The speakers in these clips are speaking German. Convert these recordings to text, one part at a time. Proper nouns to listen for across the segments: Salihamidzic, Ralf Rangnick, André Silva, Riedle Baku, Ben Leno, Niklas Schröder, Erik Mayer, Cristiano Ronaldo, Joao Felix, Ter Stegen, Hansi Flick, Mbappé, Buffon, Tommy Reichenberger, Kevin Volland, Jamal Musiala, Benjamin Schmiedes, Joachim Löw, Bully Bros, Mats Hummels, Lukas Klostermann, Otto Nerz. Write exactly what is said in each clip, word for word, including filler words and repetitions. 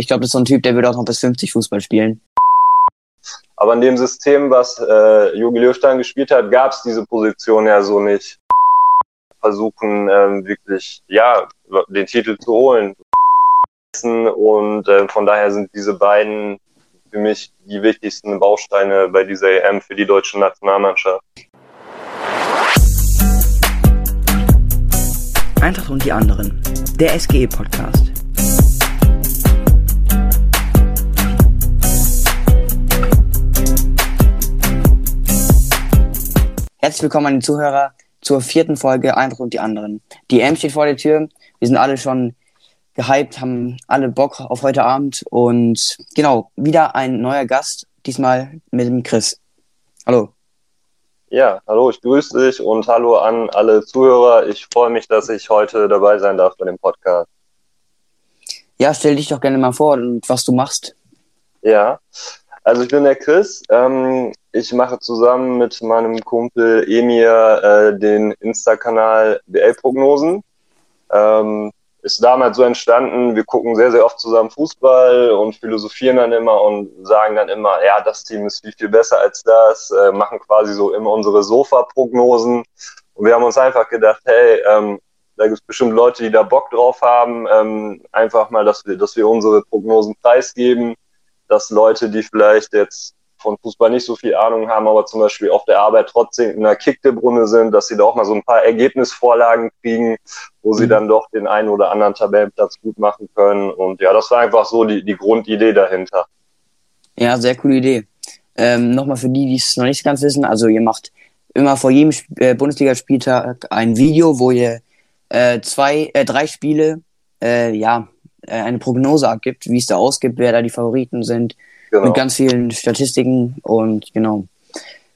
Ich glaube, das ist so ein Typ, der würde auch noch bis fünfzig Fußball spielen. Aber in dem System, was äh, Jogi Löwstein gespielt hat, gab es diese Position ja so nicht. Versuchen ähm, wirklich, ja, den Titel zu holen. Und äh, von daher sind diese beiden für mich die wichtigsten Bausteine bei dieser E M für die deutsche Nationalmannschaft. Eintracht und die anderen, der S G E-Podcast. Herzlich willkommen an die Zuhörer zur vierten Folge Eintracht und die anderen. Die E M steht vor der Tür, wir sind alle schon gehypt, haben alle Bock auf heute Abend und genau, wieder ein neuer Gast, diesmal mit dem Chris. Hallo. Ja, hallo, ich grüße dich und hallo an alle Zuhörer. Ich freue mich, dass ich heute dabei sein darf bei dem Podcast. Ja, stell dich doch gerne mal vor und was du machst. Ja, also ich bin der Chris, ähm, ich mache zusammen mit meinem Kumpel Emir äh, den Insta-Kanal B L-Prognosen. Ähm, ist damals so entstanden, wir gucken sehr, sehr oft zusammen Fußball und philosophieren dann immer und sagen dann immer, ja, das Team ist viel, viel besser als das, äh, machen quasi so immer unsere Sofa-Prognosen. Und wir haben uns einfach gedacht, hey, ähm, da gibt es bestimmt Leute, die da Bock drauf haben, ähm, einfach mal, dass wir, dass wir unsere Prognosen preisgeben, dass Leute, die vielleicht jetzt von Fußball nicht so viel Ahnung haben, aber zum Beispiel auf der Arbeit trotzdem in einer Kicktipp-Runde sind, dass sie da auch mal so ein paar Ergebnisvorlagen kriegen, wo sie dann doch den einen oder anderen Tabellenplatz gut machen können. Und ja, das war einfach so die, die Grundidee dahinter. Ja, sehr coole Idee. Ähm, nochmal für die, die es noch nicht ganz wissen, also ihr macht immer vor jedem äh, Bundesligaspieltag ein Video, wo ihr äh, zwei, äh, drei Spiele, äh, ja, eine Prognose abgibt, wie es da ausgibt, wer da die Favoriten sind, genau. Mit ganz vielen Statistiken und genau.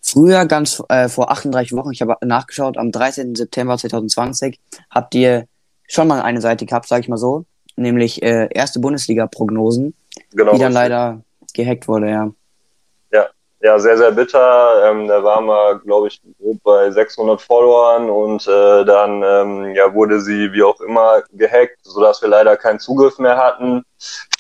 Früher, ganz äh, vor achtunddreißig Wochen, ich habe nachgeschaut, am dreizehnten September zweitausendzwanzig habt ihr schon mal eine Seite gehabt, sage ich mal so, nämlich äh, erste Bundesliga-Prognosen, genau, die dann leider gehackt wurde, ja. Ja, ja, sehr, sehr bitter. Ähm, da waren wir, glaube ich, grob bei sechshundert Followern und äh, dann ähm, ja, wurde sie wie auch immer gehackt, sodass wir leider keinen Zugriff mehr hatten.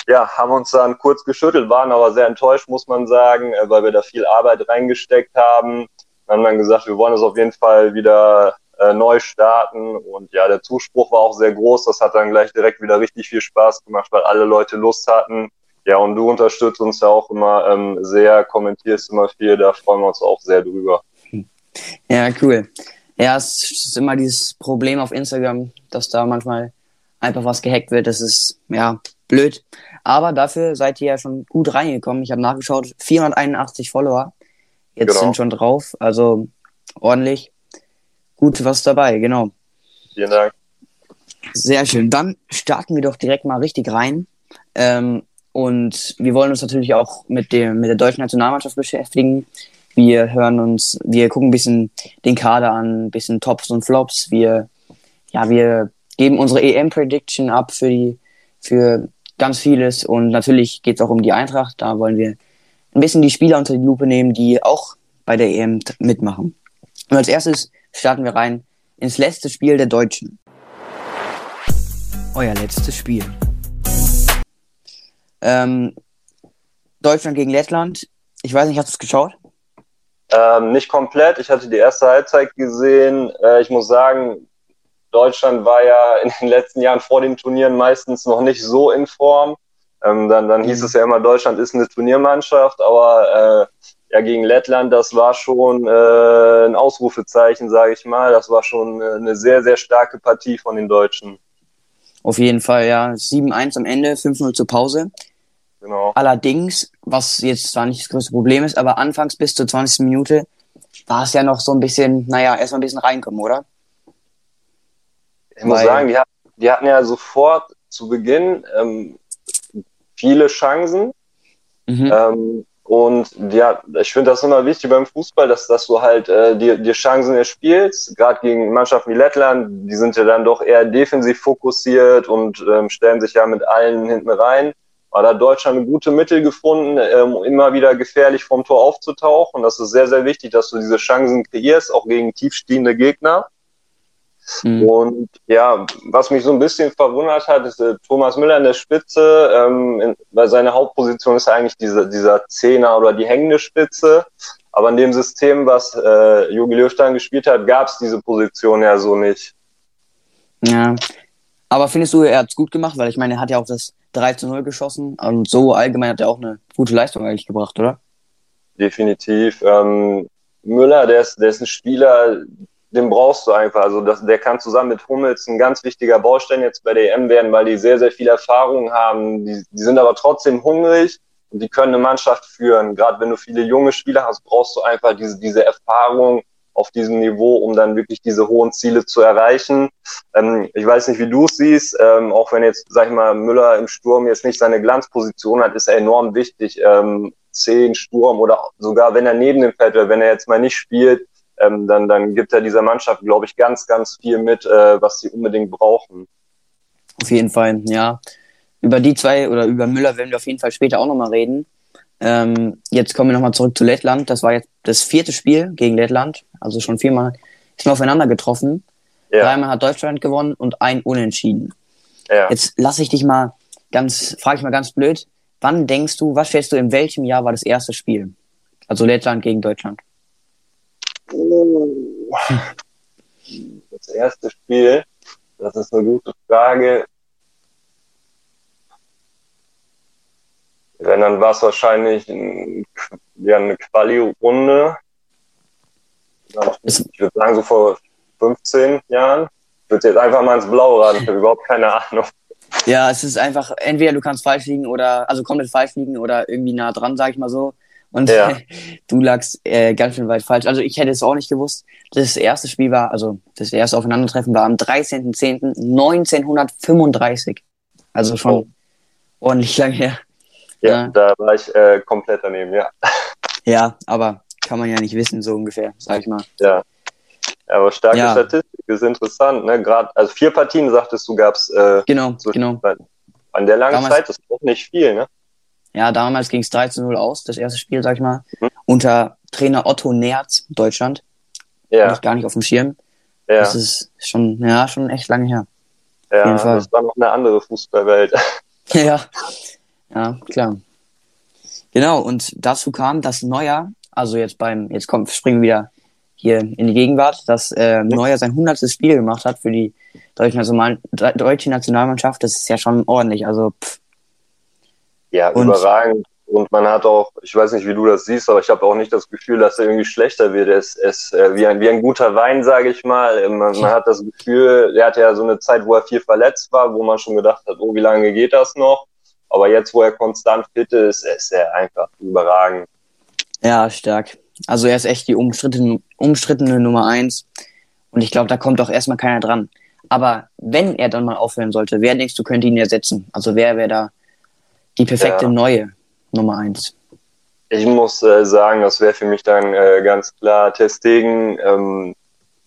Ja, haben uns dann kurz geschüttelt, waren aber sehr enttäuscht, muss man sagen, weil wir da viel Arbeit reingesteckt haben. Dann haben dann gesagt, wir wollen es auf jeden Fall wieder äh, neu starten und ja, der Zuspruch war auch sehr groß. Das hat dann gleich direkt wieder richtig viel Spaß gemacht, weil alle Leute Lust hatten. Ja, und du unterstützt uns ja auch immer ähm, sehr, kommentierst immer viel, da freuen wir uns auch sehr drüber. Ja, cool. Ja, es ist immer dieses Problem auf Instagram, dass da manchmal einfach was gehackt wird, das ist, ja, blöd. Aber dafür seid ihr ja schon gut reingekommen. Ich habe nachgeschaut, vierhunderteinundachtzig Follower. Jetzt genau. Sind schon drauf, also ordentlich gut was dabei, genau. Vielen Dank. Sehr schön. Dann starten wir doch direkt mal richtig rein. Ähm, und wir wollen uns natürlich auch mit dem mit der deutschen Nationalmannschaft beschäftigen. Wir hören uns, wir gucken ein bisschen den Kader an, ein bisschen Tops und Flops. Wir, ja, wir geben unsere E M-Prediction ab für die für ganz vieles und natürlich geht es auch um die Eintracht. Da wollen wir ein bisschen die Spieler unter die Lupe nehmen, die auch bei der E M mitmachen. Und als erstes starten wir rein ins letzte Spiel der Deutschen. Euer letztes Spiel. Ähm, Deutschland gegen Lettland. Ich weiß nicht, hast du es geschaut? Ähm, nicht komplett. Ich hatte die erste Halbzeit gesehen. Äh, ich muss sagen, Deutschland war ja in den letzten Jahren vor den Turnieren meistens noch nicht so in Form. Ähm, dann, dann hieß es ja immer, Deutschland ist eine Turniermannschaft, aber äh, ja, gegen Lettland, das war schon äh, ein Ausrufezeichen, sage ich mal. Das war schon äh, eine sehr, sehr starke Partie von den Deutschen. Auf jeden Fall, ja. sieben eins am Ende, fünf null zur Pause. Genau. Allerdings, was jetzt zwar nicht das größte Problem ist, aber anfangs bis zur zwanzigsten Minute war es ja noch so ein bisschen, naja, erstmal ein bisschen reinkommen, oder? Ich muss sagen, die, hat, die hatten ja sofort zu Beginn ähm, viele Chancen. Mhm. Ähm, und ja, ich finde das immer wichtig beim Fußball, dass, dass du halt äh, dir, dir Chancen erspielst. Gerade gegen Mannschaften wie Lettland, die sind ja dann doch eher defensiv fokussiert und ähm, stellen sich ja mit allen hinten rein. Aber da hat Deutschland eine gute Mittel gefunden, ähm, immer wieder gefährlich vom Tor aufzutauchen. Und das ist sehr, sehr wichtig, dass du diese Chancen kreierst, auch gegen tiefstehende Gegner. Mhm. Und ja, was mich so ein bisschen verwundert hat, ist äh, Thomas Müller in der Spitze. Ähm, in, bei seiner Hauptposition ist eigentlich diese, dieser Zehner oder die hängende Spitze. Aber in dem System, was äh, Jogi Löwstein gespielt hat, gab es diese Position ja so nicht. Ja, aber findest du, er hat es gut gemacht? Weil ich meine, er hat ja auch das drei zu null geschossen. Und so allgemein hat er auch eine gute Leistung eigentlich gebracht, oder? Definitiv. Ähm, Müller, der ist, der ist ein Spieler, den brauchst du einfach. Also das, der kann zusammen mit Hummels ein ganz wichtiger Baustein jetzt bei der E M werden, weil die sehr, sehr viel Erfahrung haben. Die, die sind aber trotzdem hungrig und die können eine Mannschaft führen. Gerade wenn du viele junge Spieler hast, brauchst du einfach diese, diese Erfahrung auf diesem Niveau, um dann wirklich diese hohen Ziele zu erreichen. Ähm, ich weiß nicht, wie du es siehst, ähm, auch wenn jetzt, sag ich mal, Müller im Sturm jetzt nicht seine Glanzposition hat, ist er enorm wichtig. Ähm, zehn Sturm oder sogar, wenn er neben dem Feld wäre, wenn er jetzt mal nicht spielt, ähm, dann, dann gibt er dieser Mannschaft, glaube ich, ganz, ganz viel mit, äh, was sie unbedingt brauchen. Auf jeden Fall, ja. Über die zwei oder über Müller werden wir auf jeden Fall später auch nochmal reden. Ähm, jetzt kommen wir nochmal zurück zu Lettland. Das war jetzt das vierte Spiel gegen Lettland. Also schon viermal ist man aufeinander getroffen. Ja. Dreimal hat Deutschland gewonnen und ein Unentschieden. Ja. Jetzt lasse ich dich mal ganz, frage ich mal ganz blöd. Wann denkst du, was stellst du, in welchem Jahr war das erste Spiel? Also Lettland gegen Deutschland. Oh. Das erste Spiel, das ist eine gute Frage. Wenn, dann war es wahrscheinlich ein, ja, eine Quali-Runde. Ich würde sagen, so vor fünfzehn Jahren. Ich würde jetzt einfach mal ins Blaue raten, ich habe überhaupt keine Ahnung. Ja, es ist einfach, entweder du kannst falsch liegen oder, also komplett falsch liegen oder irgendwie nah dran, sag ich mal so. Und ja. Du lagst äh, ganz schön weit falsch. Also ich hätte es auch nicht gewusst. Das erste Spiel war, also das erste Aufeinandertreffen war am dreizehnten zehnten neunzehnhundertfünfunddreißig. Also schon oh. ordentlich lange her. Ja, ja, da war ich äh, komplett daneben, ja. Ja, aber kann man ja nicht wissen, so ungefähr, sag ich mal. Ja, aber starke ja. Statistik ist interessant, ne? Gerade, also vier Partien, sagtest du, gab's äh, genau, genau. An der langen damals, Zeit, das ist auch nicht viel, ne? Ja, damals ging's drei zu null aus, das erste Spiel, sag ich mal, mhm. unter Trainer Otto Nerz, Deutschland. Ja. War ich gar nicht auf dem Schirm. Ja. Das ist schon, ja, schon echt lange her. Ja, das war noch eine andere Fußballwelt. Ja. Ja, klar. Genau, und dazu kam, dass Neuer, also jetzt beim, jetzt kommt, springen wir wieder hier in die Gegenwart, dass äh, Neuer sein hundertstes Spiel gemacht hat für die deutsche, National- deutsche Nationalmannschaft. Das ist ja schon ordentlich, also pff. Ja, und, überragend. Und man hat auch, ich weiß nicht, wie du das siehst, aber ich habe auch nicht das Gefühl, dass er irgendwie schlechter wird. Er ist, er ist äh, wie, ein, wie ein guter Wein, sage ich mal. Man, man hat das Gefühl, er hatte ja so eine Zeit, wo er viel verletzt war, wo man schon gedacht hat, oh, wie lange geht das noch? Aber jetzt, wo er konstant fit ist, ist er einfach überragend. Ja, stark. Also er ist echt die umstrittene, umstrittene Nummer eins. Und ich glaube, da kommt auch erstmal keiner dran. Aber wenn er dann mal aufhören sollte, wer denkst du, könnte ihn ersetzen? Also wer wäre da die perfekte ja. neue Nummer eins? Ich muss äh, sagen, das wäre für mich dann äh, ganz klar Ter Stegen. Ähm,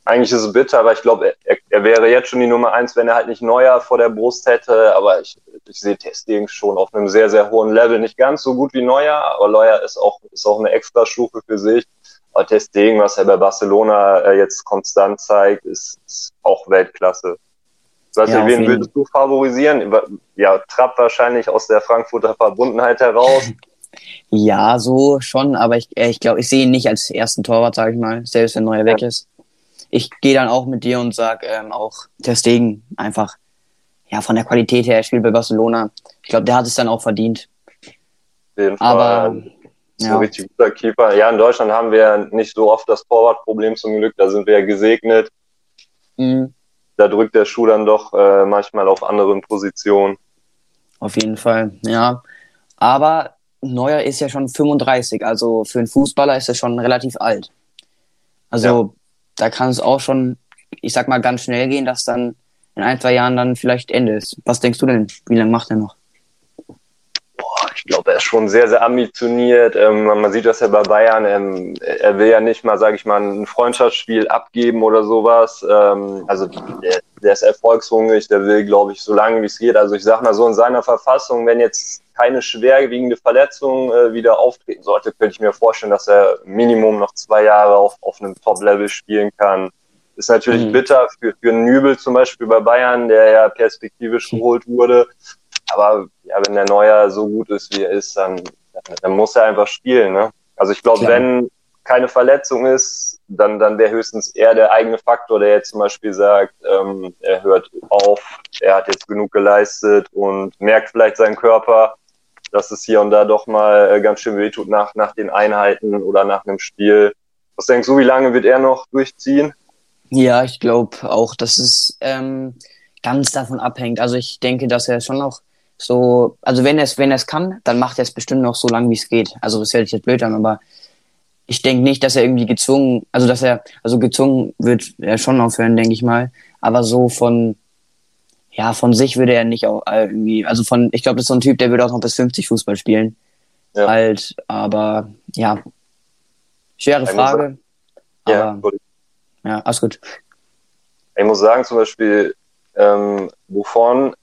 eigentlich ist es bitter, aber ich glaube, er, er wäre jetzt schon die Nummer eins, wenn er halt nicht Neuer vor der Brust hätte. Aber ich, ich sehe Ter Stegen schon auf einem sehr, sehr hohen Level. Nicht ganz so gut wie Neuer, aber Neuer ist auch, ist auch eine Extrastufe für sich. Aber Ter Stegen, was er bei Barcelona jetzt konstant zeigt, ist, ist auch Weltklasse. Ich weiß nicht, wen würdest du favorisieren? Ja, Trapp wahrscheinlich aus der Frankfurter Verbundenheit heraus. Ja, so schon, aber ich, ich glaube, ich sehe ihn nicht als ersten Torwart, sage ich mal, selbst wenn Neuer weg ist. Ich gehe dann auch mit dir und sage ähm, auch Ter Stegen einfach, ja, von der Qualität her, er spielt bei Barcelona. Ich glaube, der hat es dann auch verdient. Auf jeden Fall. Aber so ja. richtig guter Keeper. Ja, in Deutschland haben wir nicht so oft das Torwartproblem zum Glück, da sind wir ja gesegnet. Mhm. Da drückt der Schuh dann doch äh, manchmal auf anderen Positionen. Auf jeden Fall, ja. Aber Neuer ist ja schon fünfunddreißig, also für einen Fußballer ist er schon relativ alt. Also ja. Da kann es auch schon, ich sag mal, ganz schnell gehen, dass dann in ein, zwei Jahren dann vielleicht Ende ist. Was denkst du denn? Wie lange macht er noch? Boah, ich glaube, er ist schon sehr, sehr ambitioniert. Ähm, man sieht das ja bei Bayern. Ähm, er will ja nicht mal, sage ich mal, ein Freundschaftsspiel abgeben oder sowas. Ähm, also der, der ist erfolgshungrig. Der will, glaube ich, so lange wie es geht. Also ich sag mal so, in seiner Verfassung, wenn jetzt keine schwerwiegende Verletzung äh, wieder auftreten sollte, könnte ich mir vorstellen, dass er Minimum noch zwei Jahre auf, auf einem Top-Level spielen kann. Ist natürlich mhm. bitter für, für Nübel zum Beispiel bei Bayern, der ja perspektivisch geholt wurde. Aber ja, wenn der Neuer so gut ist, wie er ist, dann, dann muss er einfach spielen. Ne? Also ich glaube, wenn keine Verletzung ist, dann, dann wäre höchstens eher der eigene Faktor, der jetzt zum Beispiel sagt, ähm, er hört auf, er hat jetzt genug geleistet und merkt vielleicht seinen Körper, dass es hier und da doch mal ganz schön wehtut nach, nach den Einheiten oder nach einem Spiel. Was denkst du, wie lange wird er noch durchziehen? Ja, ich glaube auch, dass es ähm, ganz davon abhängt. Also ich denke, dass er schon noch so, also wenn er es wenn er es kann, dann macht er es bestimmt noch so lange, wie es geht. Also das hört sich jetzt blöd an, aber ich denke nicht, dass er irgendwie gezwungen, also dass er, also gezwungen wird er schon aufhören, denke ich mal. Aber so von, ja, von sich würde er nicht auch irgendwie, also von, ich glaube, das ist so ein Typ, der würde auch noch bis fünfzig Fußball spielen. Ja. Halt, aber ja, schwere Frage. Ja, aber, ja, alles gut. Ich muss sagen, zum Beispiel ähm, Buffon,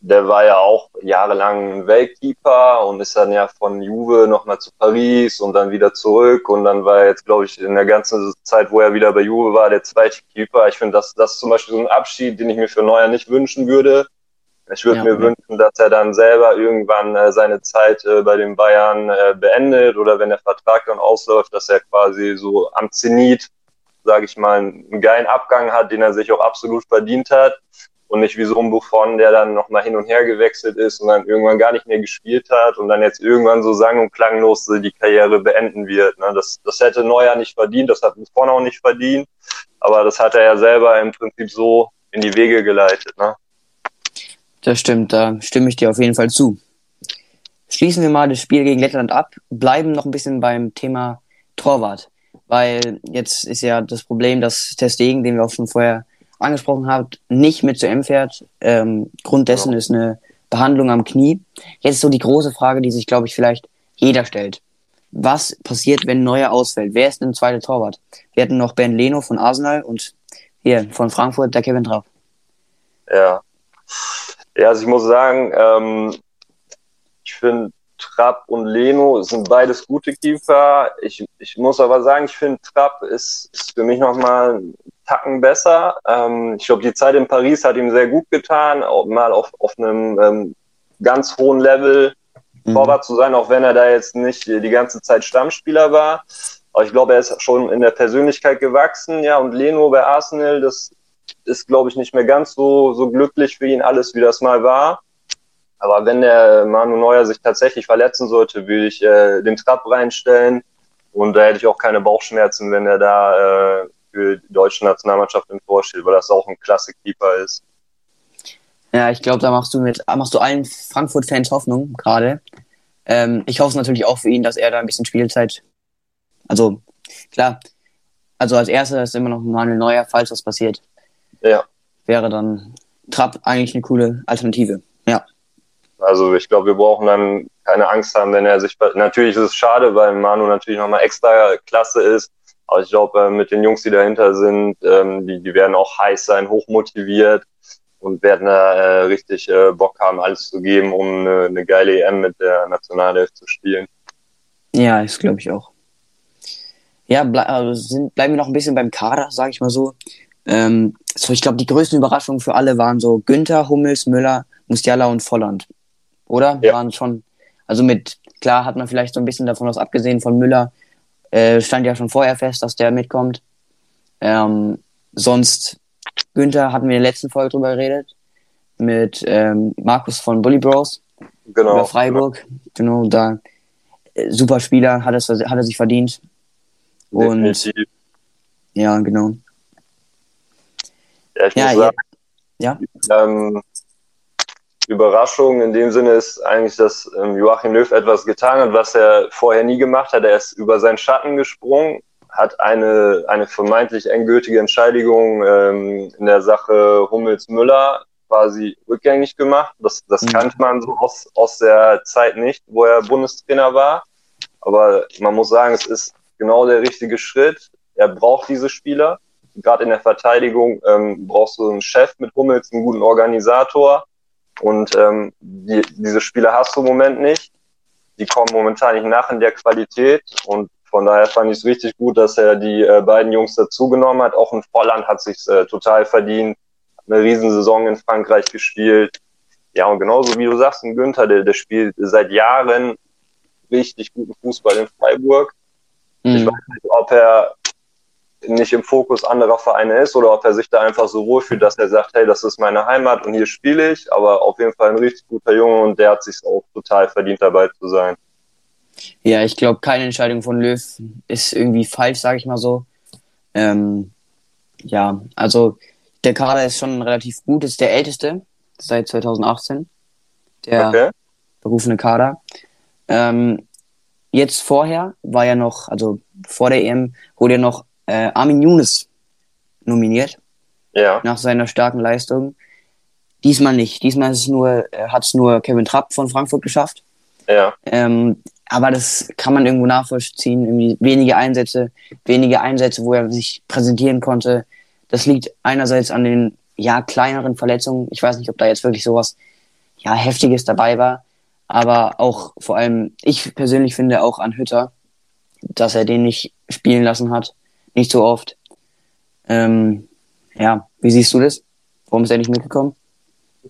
der war ja auch jahrelang Weltkeeper und ist dann ja von Juve nochmal zu Paris und dann wieder zurück und dann war er jetzt, glaube ich, in der ganzen Zeit, wo er wieder bei Juve war, der zweite Keeper. Ich finde, das, das ist zum Beispiel so ein Abschied, den ich mir für Neuer nicht wünschen würde. Ich würde ja, mir ja. wünschen, dass er dann selber irgendwann äh, seine Zeit äh, bei den Bayern äh, beendet oder wenn der Vertrag dann ausläuft, dass er quasi so am Zenit, sage ich mal, einen geilen Abgang hat, den er sich auch absolut verdient hat. Und nicht wie so ein Buffon, der dann nochmal hin und her gewechselt ist und dann irgendwann gar nicht mehr gespielt hat und dann jetzt irgendwann so sang- und klanglos die Karriere beenden wird. Ne? Das, das hätte Neuer nicht verdient, das hat Buffon auch nicht verdient, aber das hat er ja selber im Prinzip so in die Wege geleitet. Ne? Das stimmt, da stimme ich dir auf jeden Fall zu. Schließen wir mal das Spiel gegen Lettland ab, bleiben noch ein bisschen beim Thema Torwart, weil jetzt ist ja das Problem, dass Ter Stegen, den wir auch schon vorher angesprochen habt, nicht mit zu M fährt. Ähm, Grund dessen ja. ist eine Behandlung am Knie. Jetzt ist so die große Frage, die sich, glaube ich, vielleicht jeder stellt. Was passiert, wenn Neuer ausfällt? Wer ist denn zweiter Torwart? Wir hatten noch Ben Leno von Arsenal und hier von Frankfurt, der Kevin Trapp. Ja. Ja, also ich muss sagen, ähm, ich finde, Trapp und Leno sind beides gute Keeper. Ich, ich muss aber sagen, ich finde, Trapp ist, ist für mich nochmal ein Tacken besser. Ähm, ich glaube, die Zeit in Paris hat ihm sehr gut getan, auch mal auf, auf einem ähm, ganz hohen Level mhm. Torwart zu sein, auch wenn er da jetzt nicht die ganze Zeit Stammspieler war. Aber ich glaube, er ist schon in der Persönlichkeit gewachsen. Ja, und Leno bei Arsenal, das ist, glaube ich, nicht mehr ganz so, so glücklich für ihn alles, wie das mal war. Aber wenn der Manuel Neuer sich tatsächlich verletzen sollte, würde ich äh, den Trapp reinstellen. Und da hätte ich auch keine Bauchschmerzen, wenn er da äh, für die deutsche Nationalmannschaft im Tor steht, weil das auch ein klasse Keeper ist. Ja, ich glaube, da machst du mit, machst du allen Frankfurt-Fans Hoffnung gerade. Ähm, ich hoffe natürlich auch für ihn, dass er da ein bisschen Spielzeit, also klar, also als Erster ist immer noch Manuel Neuer, falls was passiert. Ja. Wäre dann Trapp eigentlich eine coole Alternative, ja. Also ich glaube, wir brauchen dann keine Angst haben, wenn er sich... Natürlich ist es schade, weil Manu natürlich nochmal extra klasse ist. Aber ich glaube, mit den Jungs, die dahinter sind, die, die werden auch heiß sein, hochmotiviert und werden da richtig Bock haben, alles zu geben, um eine, eine geile E M mit der Nationalelf zu spielen. Ja, das glaube ich auch. Ja, ble- also sind, bleiben wir noch ein bisschen beim Kader, sage ich mal so. Ähm, so ich glaube, die größten Überraschungen für alle waren so Günther, Hummels, Müller, Musiala und Volland. Oder? Ja. Waren schon, also mit, klar hat man vielleicht so ein bisschen davon was abgesehen von Müller, äh, stand ja schon vorher fest, dass der mitkommt. Ähm, sonst, Günther hatten wir in der letzten Folge drüber geredet, mit ähm, Markus von Bully Bros. Genau. Über Freiburg. Genau, genau da. Äh, super Spieler, hat, es, hat er sich verdient. Definitiv. Und, ja, genau. Ja, ich muss ja, sagen, ja. ja? Ähm, Überraschung in dem Sinne ist eigentlich, dass ähm, Joachim Löw etwas getan hat, was er vorher nie gemacht hat. Er ist über seinen Schatten gesprungen, hat eine eine vermeintlich endgültige Entscheidung ähm, in der Sache Hummels-Müller quasi rückgängig gemacht. Das, das mhm. kannte man so aus, aus der Zeit nicht, wo er Bundestrainer war. Aber man muss sagen, es ist genau der richtige Schritt. Er braucht diese Spieler. Gerade in der Verteidigung ähm, brauchst du einen Chef mit Hummels, einen guten Organisator. Und ähm, die, diese Spieler hast du im Moment nicht. Die kommen momentan nicht nach in der Qualität. Und Von daher fand ich es richtig gut, dass er die äh, beiden Jungs dazugenommen hat. Auch in Volland hat es sich äh, total verdient. Eine Riesensaison in Frankreich gespielt. Ja, und genauso wie du sagst, ein Günther, der, der spielt seit Jahren richtig guten Fußball in Freiburg. Mhm. Ich weiß nicht, ob er nicht im Fokus anderer Vereine ist oder ob er sich da einfach so wohlfühlt, dass er sagt, hey, das ist meine Heimat und hier spiele ich. Aber auf jeden Fall ein richtig guter Junge und der hat sich auch total verdient, dabei zu sein. Ja, ich glaube, keine Entscheidung von Löw ist irgendwie falsch, sage ich mal so. Ähm, ja, also der Kader ist schon relativ gut, ist der älteste seit zwanzig achtzehn, der okay. berufene Kader. Ähm, jetzt vorher war ja noch, also vor der E M, wurde ja noch äh, Armin Younes nominiert, ja. nach seiner starken Leistung. Diesmal nicht, diesmal ist es nur, äh, hat es nur Kevin Trapp von Frankfurt geschafft. Ja. Ähm, aber das kann man irgendwo nachvollziehen, irgendwie wenige Einsätze, wenige Einsätze, wo er sich präsentieren konnte. Das liegt einerseits an den, ja, kleineren Verletzungen. Ich weiß nicht, ob da jetzt wirklich sowas, ja, Heftiges dabei war, aber auch vor allem, ich persönlich finde auch an Hütter, dass er den nicht spielen lassen hat, nicht so oft. Ähm, ja, wie siehst du das? Warum ist er nicht mitgekommen?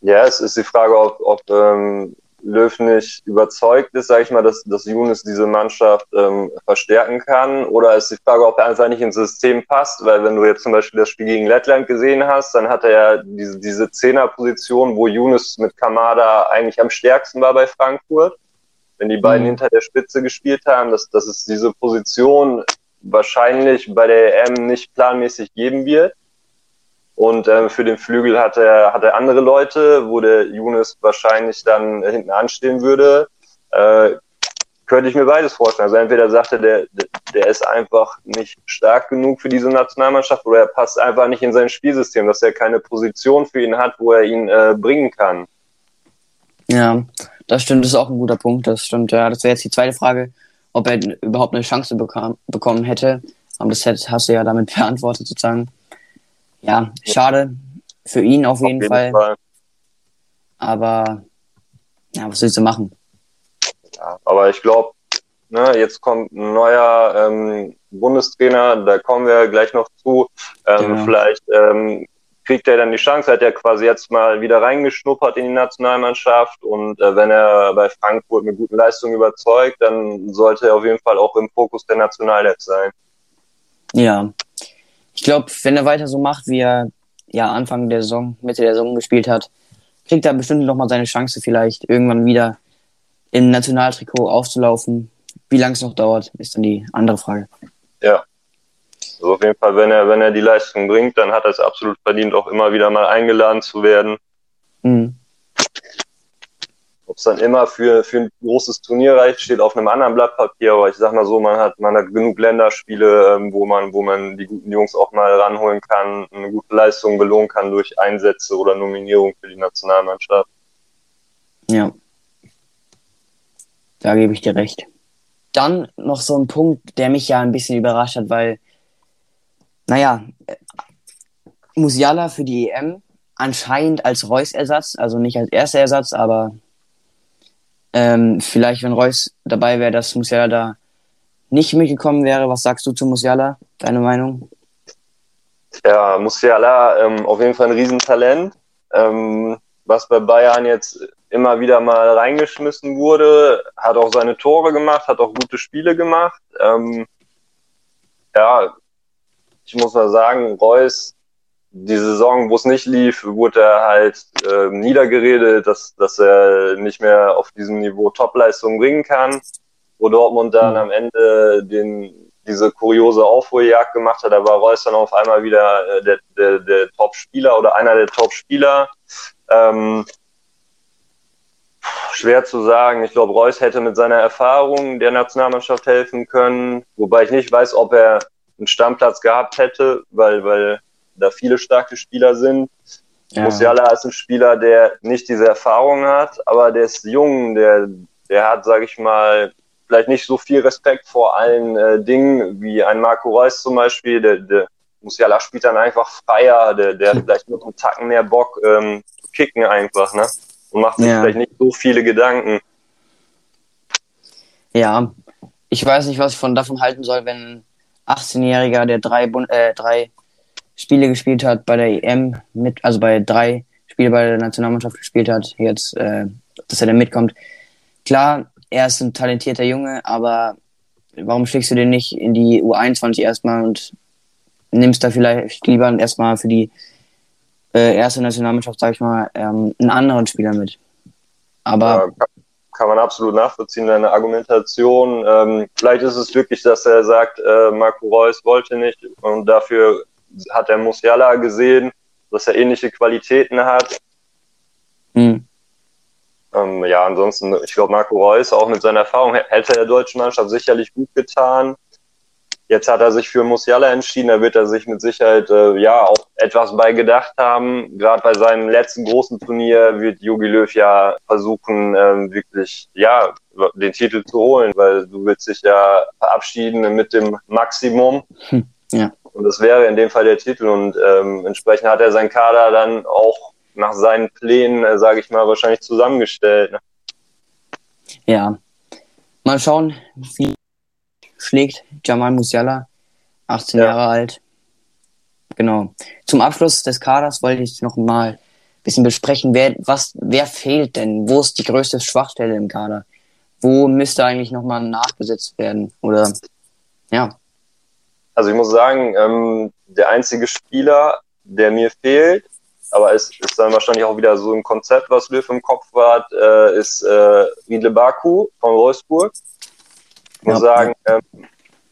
Ja, es ist die Frage, ob, ob ähm Löw nicht überzeugt ist, sage ich mal, dass, dass Younes diese Mannschaft ähm, verstärken kann, oder ist die Frage, ob er einfach nicht ins System passt, weil wenn du jetzt zum Beispiel das Spiel gegen Lettland gesehen hast, dann hat er ja diese, diese Zehnerposition, wo Younes mit Kamada eigentlich am stärksten war bei Frankfurt, wenn die beiden mhm. hinter der Spitze gespielt haben, dass, dass es diese Position wahrscheinlich bei der E M nicht planmäßig geben wird. Und ähm, für den Flügel hat er, hat er andere Leute, wo der Younes wahrscheinlich dann hinten anstehen würde. Äh, könnte ich mir beides vorstellen. Also entweder sagt er, der, der ist einfach nicht stark genug für diese Nationalmannschaft, oder er passt einfach nicht in sein Spielsystem, dass er keine Position für ihn hat, wo er ihn äh, bringen kann. Ja, das stimmt, das ist auch ein guter Punkt. Das stimmt, ja. Das wäre jetzt die zweite Frage, ob er überhaupt eine Chance bekam, bekommen hätte. Aber das hast du ja damit beantwortet sozusagen. Ja, schade für ihn auf, auf jeden, jeden Fall. Fall. Aber ja, was willst du machen? Ja, aber ich glaube, ne, jetzt kommt ein neuer ähm, Bundestrainer, da kommen wir gleich noch zu. Ähm, genau. Vielleicht ähm, kriegt er dann die Chance, hat er quasi jetzt mal wieder reingeschnuppert in die Nationalmannschaft, und äh, wenn er bei Frankfurt mit guten Leistungen überzeugt, dann sollte er auf jeden Fall auch im Fokus der Nationalelf sein. Ja. Ich glaube, wenn er weiter so macht, wie er ja Anfang der Saison, Mitte der Saison gespielt hat, kriegt er bestimmt nochmal seine Chance, vielleicht irgendwann wieder im Nationaltrikot aufzulaufen. Wie lange es noch dauert, ist dann die andere Frage. Ja, also auf jeden Fall, wenn er, wenn er die Leistung bringt, dann hat er es absolut verdient, auch immer wieder mal eingeladen zu werden. Mhm. Ob es dann immer für, für ein großes Turnier reicht, steht auf einem anderen Blatt Papier, aber ich sag mal so, man hat, man hat genug Länderspiele, wo man, wo man die guten Jungs auch mal ranholen kann, eine gute Leistung belohnen kann durch Einsätze oder Nominierung für die Nationalmannschaft. Ja. Da gebe ich dir recht. Dann noch so ein Punkt, der mich ja ein bisschen überrascht hat, weil, naja, Musiala für die E M anscheinend als Reus-Ersatz, also nicht als erster Ersatz, aber Ähm, vielleicht, wenn Reus dabei wäre, dass Musiala da nicht mitgekommen wäre. Was sagst du zu Musiala? Deine Meinung? Ja, Musiala, ähm, auf jeden Fall ein Riesentalent. Ähm, was bei Bayern jetzt immer wieder mal reingeschmissen wurde, hat auch seine Tore gemacht, hat auch gute Spiele gemacht. Ähm, ja, ich muss mal sagen, Reus, die Saison, wo es nicht lief, wurde er halt äh, niedergeredet, dass, dass er nicht mehr auf diesem Niveau Topleistung bringen kann. Wo Dortmund dann am Ende den, diese kuriose Aufholjagd gemacht hat, da war Reus dann auf einmal wieder äh, der, der, der Top-Spieler oder einer der Top-Spieler. Ähm, schwer zu sagen. Ich glaube, Reus hätte mit seiner Erfahrung der Nationalmannschaft helfen können, wobei ich nicht weiß, ob er einen Stammplatz gehabt hätte, weil, weil da viele starke Spieler sind. Ja. Musiala ist ein Spieler, der nicht diese Erfahrung hat, aber der ist jung, der, der hat, sage ich mal, vielleicht nicht so viel Respekt vor allen äh, Dingen, wie ein Marco Reus zum Beispiel. Der, der Musiala spielt dann einfach freier, der, der hat vielleicht mit einem Tacken mehr Bock ähm, zu kicken einfach, ne? Und macht sich ja vielleicht nicht so viele Gedanken. Ja, ich weiß nicht, was ich von davon halten soll, wenn ein achtzehnjähriger, der drei, äh, drei Spiele gespielt hat bei der E M, mit, also bei drei Spiele bei der Nationalmannschaft gespielt hat, jetzt, äh, dass er dann mitkommt. Klar, er ist ein talentierter Junge, aber warum schickst du den nicht in die U einundzwanzig erstmal und nimmst da vielleicht lieber erstmal für die äh, erste Nationalmannschaft, sag ich mal, ähm, einen anderen Spieler mit? Aber ja, kann man absolut nachvollziehen, deine Argumentation. Ähm, vielleicht ist es wirklich, dass er sagt, äh, Marco Reus wollte nicht und dafür hat er Musiala gesehen, dass er ähnliche Qualitäten hat. Mhm. Ähm, ja, ansonsten, ich glaube, Marco Reus, auch mit seiner Erfahrung, hätte der deutschen Mannschaft sicherlich gut getan. Jetzt hat er sich für Musiala entschieden, da wird er sich mit Sicherheit äh, ja auch etwas bei gedacht haben. Gerade bei seinem letzten großen Turnier wird Jogi Löw ja versuchen, ähm, wirklich ja den Titel zu holen, weil du willst dich ja verabschieden mit dem Maximum. Hm, ja. Und das wäre in dem Fall der Titel. Und ähm, entsprechend hat er seinen Kader dann auch nach seinen Plänen, äh, sage ich mal, wahrscheinlich zusammengestellt. Ne? Ja, mal schauen, wie schlägt Jamal Musiala, achtzehn ja. Jahre alt. Genau. Zum Abschluss des Kaders wollte ich noch mal ein bisschen besprechen, wer, was, wer fehlt denn? Wo ist die größte Schwachstelle im Kader? Wo müsste eigentlich noch mal nachgesetzt werden? Oder, ja. Also ich muss sagen, ähm, der einzige Spieler, der mir fehlt, aber es ist dann wahrscheinlich auch wieder so ein Konzept, was Löw im Kopf hat, äh, ist äh, Riedle Baku von Wolfsburg. Ich muss sagen,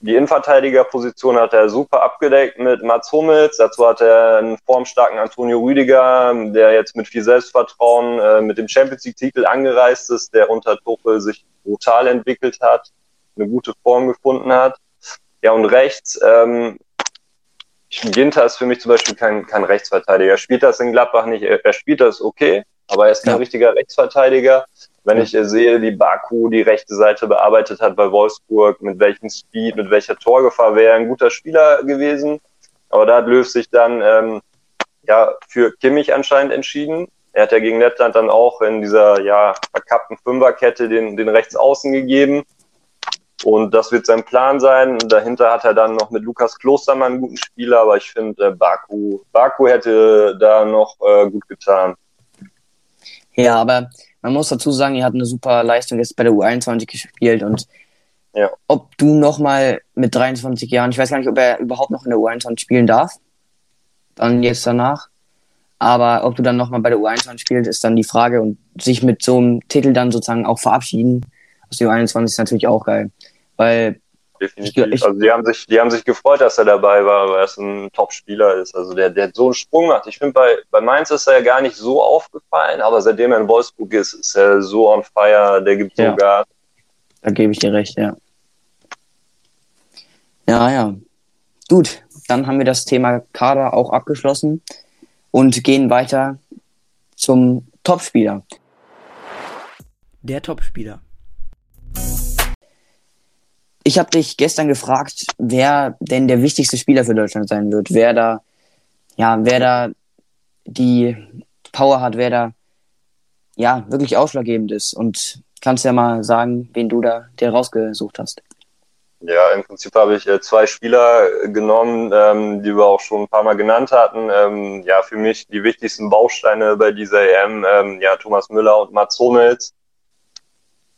die Innenverteidigerposition hat er super abgedeckt mit Mats Hummels. Dazu hat er einen formstarken Antonio Rüdiger, der jetzt mit viel Selbstvertrauen mit dem Champions-League-Titel angereist ist, der unter Tuchel sich brutal entwickelt hat, eine gute Form gefunden hat. Ja, und rechts, ähm, Ginter ist für mich zum Beispiel kein, kein Rechtsverteidiger. Er spielt das in Gladbach nicht. Er spielt das okay, aber er ist kein richtiger Rechtsverteidiger. Wenn ich sehe, wie Baku die rechte Seite bearbeitet hat bei Wolfsburg, mit welchem Speed, mit welcher Torgefahr, wäre ein guter Spieler gewesen. Aber da hat Löw sich dann ähm, ja für Kimmich anscheinend entschieden. Er hat ja gegen Lettland dann auch in dieser ja verkappten Fünferkette den, den Rechtsaußen gegeben. Und das wird sein Plan sein. Und dahinter hat er dann noch mit Lukas Klostermann einen guten Spieler. Aber ich finde, äh, Baku, Baku hätte da noch äh, gut getan. Ja, aber man muss dazu sagen, ihr habt eine super Leistung jetzt bei der U einundzwanzig gespielt und ja. Ob du nochmal mit dreiundzwanzig Jahren, ich weiß gar nicht, ob er überhaupt noch in der U einundzwanzig spielen darf, dann jetzt danach, aber ob du dann nochmal bei der U einundzwanzig spielst, ist dann die Frage und sich mit so einem Titel dann sozusagen auch verabschieden aus der U einundzwanzig ist natürlich auch geil, weil definitiv. Ich, ich, also die haben sich, die haben sich gefreut, dass er dabei war, weil er ein Top-Spieler ist. Also der, der hat so einen Sprung gemacht. Ich finde, bei, bei Mainz ist er ja gar nicht so aufgefallen, aber seitdem er in Wolfsburg ist, ist er so on fire, der gibt ja. sogar. Da gebe ich dir recht, ja. Ja, ja. Gut, dann haben wir das Thema Kader auch abgeschlossen und gehen weiter zum Topspieler. Der Topspieler. Ich habe dich gestern gefragt, wer denn der wichtigste Spieler für Deutschland sein wird, wer da, ja, wer da die Power hat, wer da ja wirklich ausschlaggebend ist. Und kannst ja mal sagen, wen du da dir rausgesucht hast. Ja, im Prinzip habe ich äh, zwei Spieler genommen, ähm, die wir auch schon ein paar Mal genannt hatten. Ähm, ja, für mich die wichtigsten Bausteine bei dieser E M, ähm, ja, Thomas Müller und Mats Hummels.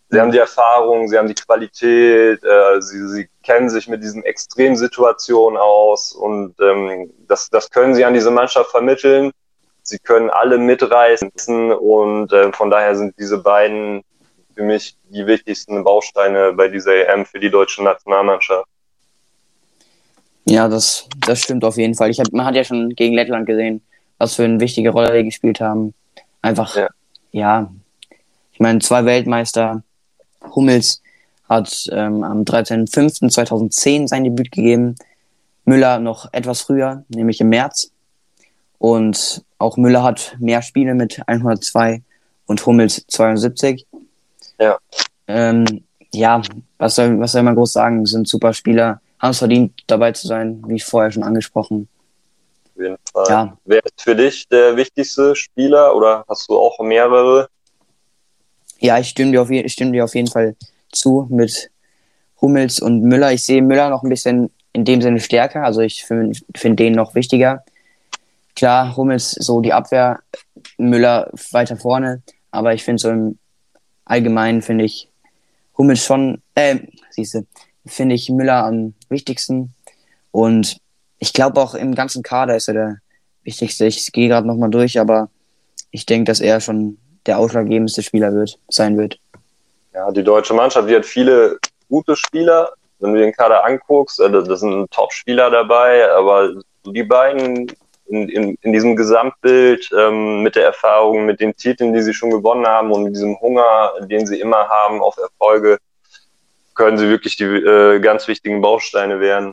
Sie haben die Erfahrung, sie haben die Qualität, äh, sie, sie kennen sich mit diesen extremen Situationen aus und ähm, das, das können sie an diese Mannschaft vermitteln. Sie können alle mitreißen und äh, von daher sind diese beiden für mich die wichtigsten Bausteine bei dieser E M für die deutsche Nationalmannschaft. Ja, das, das stimmt auf jeden Fall. Ich hab, man hat ja schon gegen Lettland gesehen, was für eine wichtige Rolle die gespielt haben. Einfach, ja, ja ich meine, zwei Weltmeister. Hummels hat ähm, am dreizehnten fünften zweitausendzehn sein Debüt gegeben, Müller noch etwas früher, nämlich im März. Und auch Müller hat mehr Spiele mit hundertzwei und Hummels zweiundsiebzig. Ja, ähm, ja was, soll, was soll man groß sagen, sind super Spieler, haben es verdient, dabei zu sein, wie ich vorher schon angesprochen. Auf jeden Fall. Ja. Wer ist für dich der wichtigste Spieler oder hast du auch mehrere? Ja, ich stimme dir auf, je- ich stimme dir auf jeden Fall zu mit Hummels und Müller. Ich sehe Müller noch ein bisschen in dem Sinne stärker, also ich finde find den noch wichtiger. Klar, Hummels so die Abwehr, Müller weiter vorne, aber ich finde so im Allgemeinen finde ich Hummels schon, äh, siehste, finde ich Müller am wichtigsten und ich glaube auch im ganzen Kader ist er der wichtigste. Ich gehe gerade nochmal durch, aber ich denke, dass er schon der ausschlaggebendste Spieler wird, sein wird. Ja, die deutsche Mannschaft, die hat viele gute Spieler. Wenn du den Kader anguckst, das sind Top-Spieler dabei, aber die beiden in, in, in diesem Gesamtbild ähm, mit der Erfahrung, mit den Titeln, die sie schon gewonnen haben und mit diesem Hunger, den sie immer haben auf Erfolge, können sie wirklich die äh, ganz wichtigen Bausteine werden.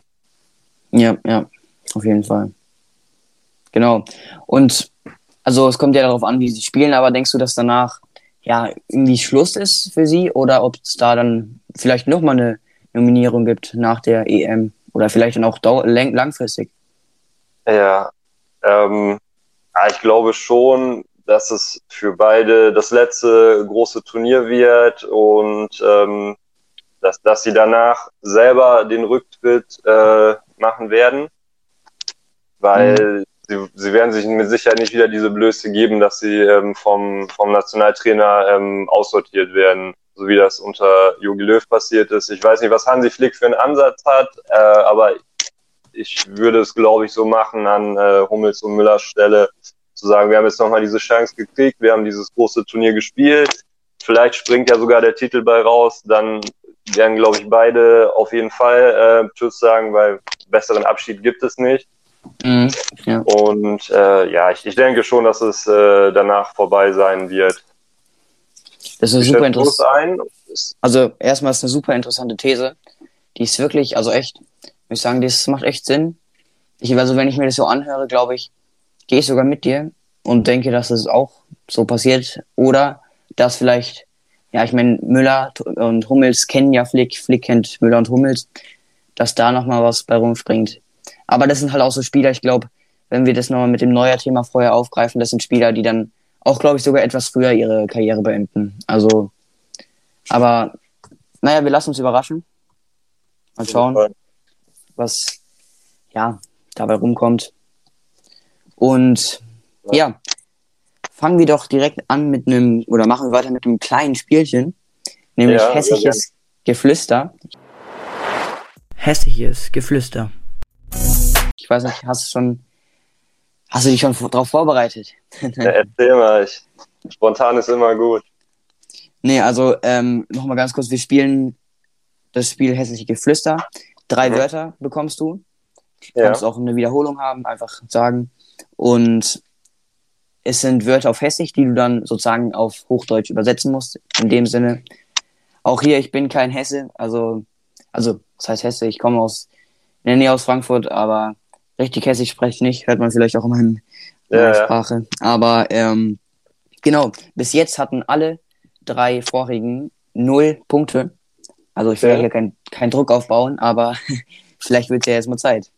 Ja, ja, auf jeden Fall. Genau. Und also es kommt ja darauf an, wie sie spielen, aber denkst du, dass danach ja irgendwie Schluss ist für sie oder ob es da dann vielleicht nochmal eine Nominierung gibt nach der E M oder vielleicht dann auch dau- langfristig? Ja, ähm, ja, ich glaube schon, dass es für beide das letzte große Turnier wird und ähm, dass, dass sie danach selber den Rücktritt äh, machen werden, weil mhm. sie, sie werden sich mit Sicherheit nicht wieder diese Blöße geben, dass sie ähm, vom, vom Nationaltrainer ähm, aussortiert werden, so wie das unter Jogi Löw passiert ist. Ich weiß nicht, was Hansi Flick für einen Ansatz hat, äh, aber ich würde es, glaube ich, so machen an äh, Hummels und Müllers Stelle, zu sagen, wir haben jetzt nochmal diese Chance gekriegt, wir haben dieses große Turnier gespielt, vielleicht springt ja sogar der Titel bei raus, dann werden, glaube ich, beide auf jeden Fall äh, Tschüss sagen, weil besseren Abschied gibt es nicht. Mhm, ja. Und äh, ja, ich, ich denke schon, dass es äh, danach vorbei sein wird. Das ist super interessant. Also erstmal ist eine super interessante These. Die ist wirklich, also echt, muss ich sagen, das macht echt Sinn. Ich, also wenn ich mir das so anhöre, glaube ich, gehe ich sogar mit dir und denke, dass es das auch so passiert. Oder dass vielleicht, ja, ich meine, Müller und Hummels kennen ja Flick, Flick kennt Müller und Hummels, dass da nochmal was bei rumspringt. Aber das sind halt auch so Spieler, ich glaube, wenn wir das nochmal mit dem Neuer-Thema vorher aufgreifen, das sind Spieler, die dann auch, glaube ich, sogar etwas früher ihre Karriere beenden. Also, aber, naja, wir lassen uns überraschen. Mal schauen, was, ja, dabei rumkommt. Und, ja, fangen wir doch direkt an mit einem, oder machen wir weiter mit einem kleinen Spielchen, nämlich ja, hässliches ja, ja. Geflüster. Hässliches Geflüster. Ich weiß nicht, hast du schon, hast du dich schon drauf vorbereitet? Ja, erzähl mal, ich, spontan ist immer gut. Nee, also ähm, nochmal ganz kurz, wir spielen das Spiel Hässliche Geflüster. Drei mhm. Wörter bekommst du. Du kannst ja. auch eine Wiederholung haben, einfach sagen. Und es sind Wörter auf Hässlich, die du dann sozusagen auf Hochdeutsch übersetzen musst. In dem Sinne, auch hier, ich bin kein Hesse, also, also, das heißt Hesse, ich komme aus in der Nähe aus Frankfurt, aber richtig hässlich spreche ich nicht, hört man vielleicht auch in meinem, ja, meiner Sprache. Aber ähm, genau, bis jetzt hatten alle drei vorigen null Punkte. Also ich will ja hier keinen kein Druck aufbauen, aber vielleicht wird es ja jetzt mal Zeit.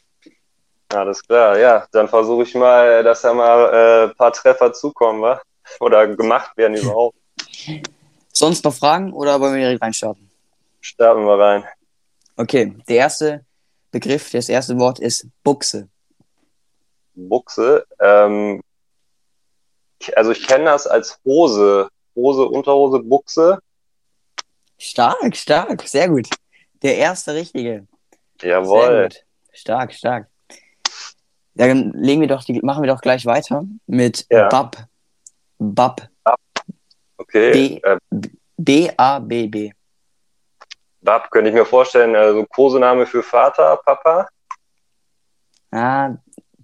Alles klar, ja, dann versuche ich mal, dass da mal ein äh, paar Treffer zukommen, wa? Oder gemacht werden überhaupt. Sonst noch Fragen oder wollen wir direkt reinstarten? Starten wir rein. Okay, der erste Begriff, das erste Wort ist Buchse. Buchse? Ähm, also ich kenne das als Hose. Hose, Unterhose, Buchse. Stark, stark, sehr gut. Der erste richtige. Jawohl. Stark, stark. Dann legen wir doch die, machen wir doch gleich weiter mit ja. Bab. Bab. Bab. Okay. B A B B. Bab, könnte ich mir vorstellen, also Kosename für Vater, Papa? Ah,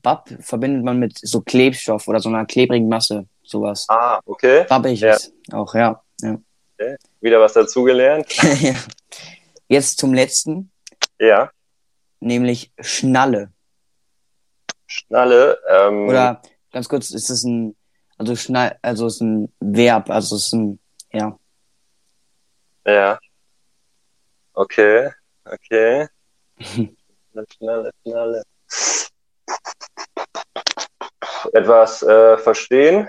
Bab verbindet man mit so Klebstoff oder so einer klebrigen Masse, sowas. Ah, okay. Bab ich ja. es auch, ja. ja. Okay. Wieder was dazugelernt. Jetzt zum letzten. Ja. Nämlich Schnalle. Schnalle, ähm... Oder, ganz kurz, ist es ein, also Schnalle, also ist ein Verb, also ist ein, ja. Ja. Okay, okay. Schnalle, Schnalle. Etwas äh, verstehen.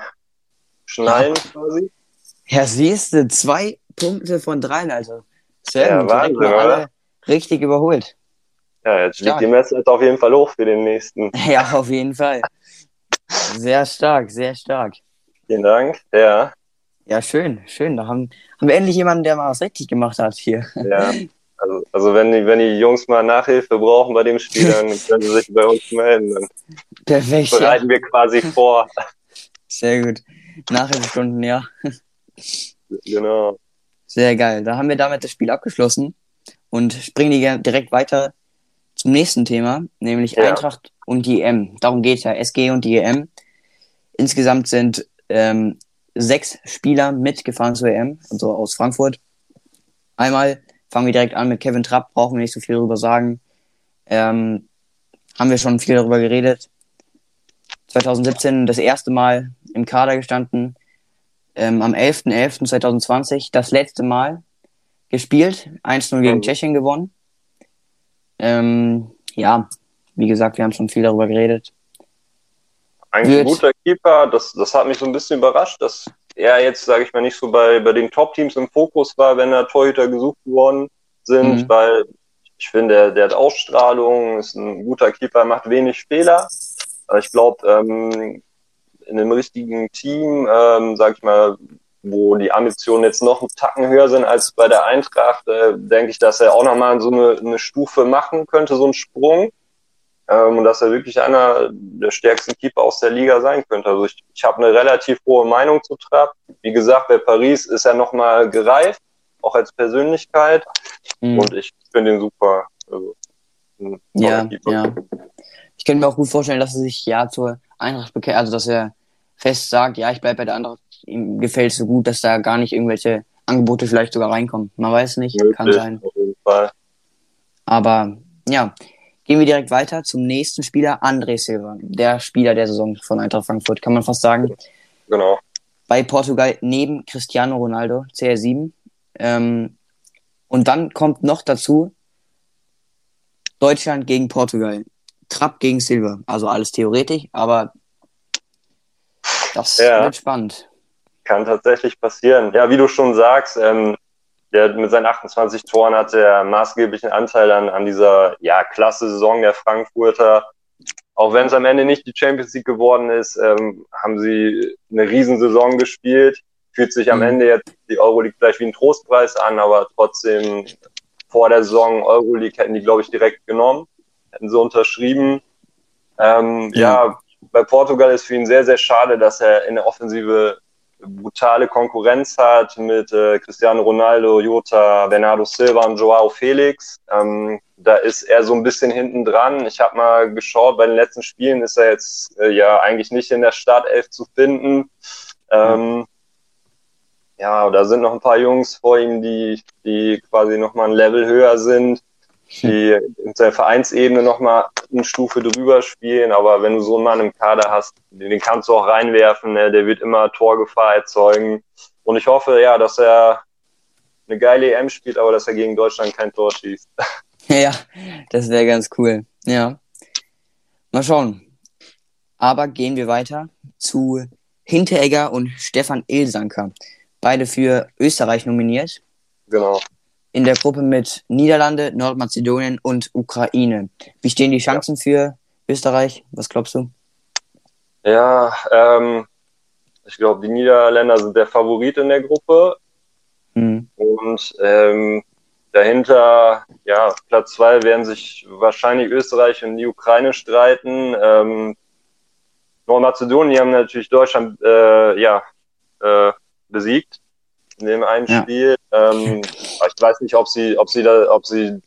Schnallen ja. quasi. Ja, siehst du, zwei Punkte von dreien, also. Sehr ja, gut. Wahnsinn, alle, richtig überholt. Ja, jetzt stark. Liegt die Messlatte auf jeden Fall hoch für den nächsten. Ja, auf jeden Fall. Sehr stark, sehr stark. Vielen Dank, ja. Ja, schön, schön. Da haben, haben wir endlich jemanden, der mal was richtig gemacht hat hier. Ja, also, also wenn, die, wenn die Jungs mal Nachhilfe brauchen bei dem Spiel, dann können sie sich bei uns melden. Dann perfekt, bereiten ja. wir quasi vor. Sehr gut. Nachhilfestunden, ja. Genau. Sehr geil. Da haben wir damit das Spiel abgeschlossen und springen die direkt weiter zum nächsten Thema, nämlich ja. Eintracht und die E M. Darum geht es ja, S G und die E M. Insgesamt sind ähm, sechs Spieler mitgefahren zur E M, also aus Frankfurt. Einmal fangen wir direkt an mit Kevin Trapp, brauchen wir nicht so viel darüber sagen. Ähm, haben wir schon viel darüber geredet. zwanzig siebzehn das erste Mal im Kader gestanden. Ähm, am elfter elfter zweitausendzwanzig das letzte Mal gespielt. eins null gegen Tschechien gewonnen. Ähm, ja, wie gesagt, wir haben schon viel darüber geredet. Ein Wird. guter Keeper, das, das hat mich so ein bisschen überrascht, dass er jetzt, sage ich mal, nicht so bei, bei den Top-Teams im Fokus war, wenn da Torhüter gesucht worden sind, mhm. weil ich finde, der, der hat Ausstrahlung, ist ein guter Keeper, macht wenig Fehler. Aber ich glaube, ähm, in einem richtigen Team, ähm, sage ich mal, wo die Ambitionen jetzt noch einen Tacken höher sind als bei der Eintracht, äh, denke ich, dass er auch nochmal so eine, eine Stufe machen könnte, so einen Sprung. Und ähm, dass er wirklich einer der stärksten Keeper aus der Liga sein könnte. Also ich, ich habe eine relativ hohe Meinung zu Trapp. Wie gesagt, bei Paris ist er nochmal gereift, auch als Persönlichkeit. Mhm. Und ich finde ihn super. Also, ja, ja. Ich könnte mir auch gut vorstellen, dass er sich ja zur Eintracht bekennt, also dass er fest sagt, ja, ich bleibe bei der Eintracht. Ihm gefällt es so gut, dass da gar nicht irgendwelche Angebote vielleicht sogar reinkommen. Man weiß nicht, möglich, kann sein. Auf jeden Fall. Aber ja. Gehen wir direkt weiter zum nächsten Spieler, André Silva, der Spieler der Saison von Eintracht Frankfurt, kann man fast sagen. Genau. Bei Portugal neben Cristiano Ronaldo, C R sieben. Ähm, und dann kommt noch dazu Deutschland gegen Portugal. Trapp gegen Silva. Also alles theoretisch, aber das ja. wird spannend. Kann tatsächlich passieren. Ja, wie du schon sagst, ähm, der mit seinen achtundzwanzig Toren hat er maßgeblichen Anteil an, an dieser ja, klasse Saison der Frankfurter. Auch wenn es am Ende nicht die Champions League geworden ist, ähm, haben sie eine Riesensaison gespielt. Fühlt sich am Ende jetzt die Euroleague vielleicht wie ein Trostpreis an, aber trotzdem vor der Saison Euroleague hätten die, glaube ich, direkt genommen. Hätten sie unterschrieben. Ähm, ja. ja, bei Portugal ist für ihn sehr, sehr schade, dass er in der Offensive brutale Konkurrenz hat mit äh, Cristiano Ronaldo, Jota, Bernardo Silva und Joao Felix. Ähm, da ist er so ein bisschen hinten dran. Ich habe mal geschaut, bei den letzten Spielen ist er jetzt äh, ja eigentlich nicht in der Startelf zu finden. Ähm, ja, da sind noch ein paar Jungs vor ihm, die, die quasi nochmal ein Level höher sind, die in der Vereinsebene nochmal eine Stufe drüber spielen, aber wenn du so einen Mann im Kader hast, den kannst du auch reinwerfen, ne? Der wird immer Torgefahr erzeugen und ich hoffe, ja, dass er eine geile E M spielt, aber dass er gegen Deutschland kein Tor schießt. Ja, das wäre ganz cool, ja. Mal schauen. Aber gehen wir weiter zu Hinteregger und Stefan Ilsanker. Beide für Österreich nominiert. Genau. In der Gruppe mit Niederlande, Nordmazedonien und Ukraine. Wie stehen die Chancen für Österreich? Was glaubst du? Ja, ähm, ich glaube, die Niederländer sind der Favorit in der Gruppe. Mhm. Und ähm, dahinter, ja, Platz zwei werden sich wahrscheinlich Österreich und die Ukraine streiten. Ähm, Nordmazedonien, die haben natürlich Deutschland äh, ja, äh, besiegt. In dem einen ja. Spiel. Ähm, ich weiß nicht, ob sie, ob sie da, ob sie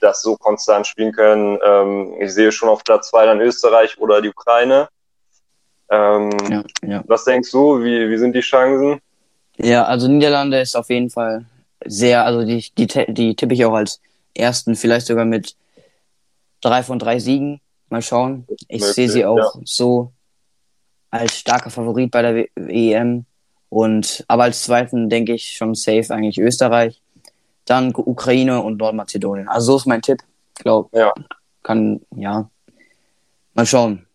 das so konstant spielen können. Ähm, ich sehe schon auf Platz zwei dann Österreich oder die Ukraine. Ähm, ja, ja. Was denkst du? Wie, wie sind die Chancen? Ja, also Niederlande ist auf jeden Fall sehr, also die, die, die tippe ich auch als ersten, vielleicht sogar mit drei von drei Siegen. Mal schauen. Ich möglich, sehe sie auch ja. so als starker Favorit bei der w- E M. Und, aber als zweiten denke ich schon safe eigentlich Österreich, dann Ukraine und Nordmazedonien. Also so ist mein Tipp. Ich glaube, ja. kann, ja. Mal schauen.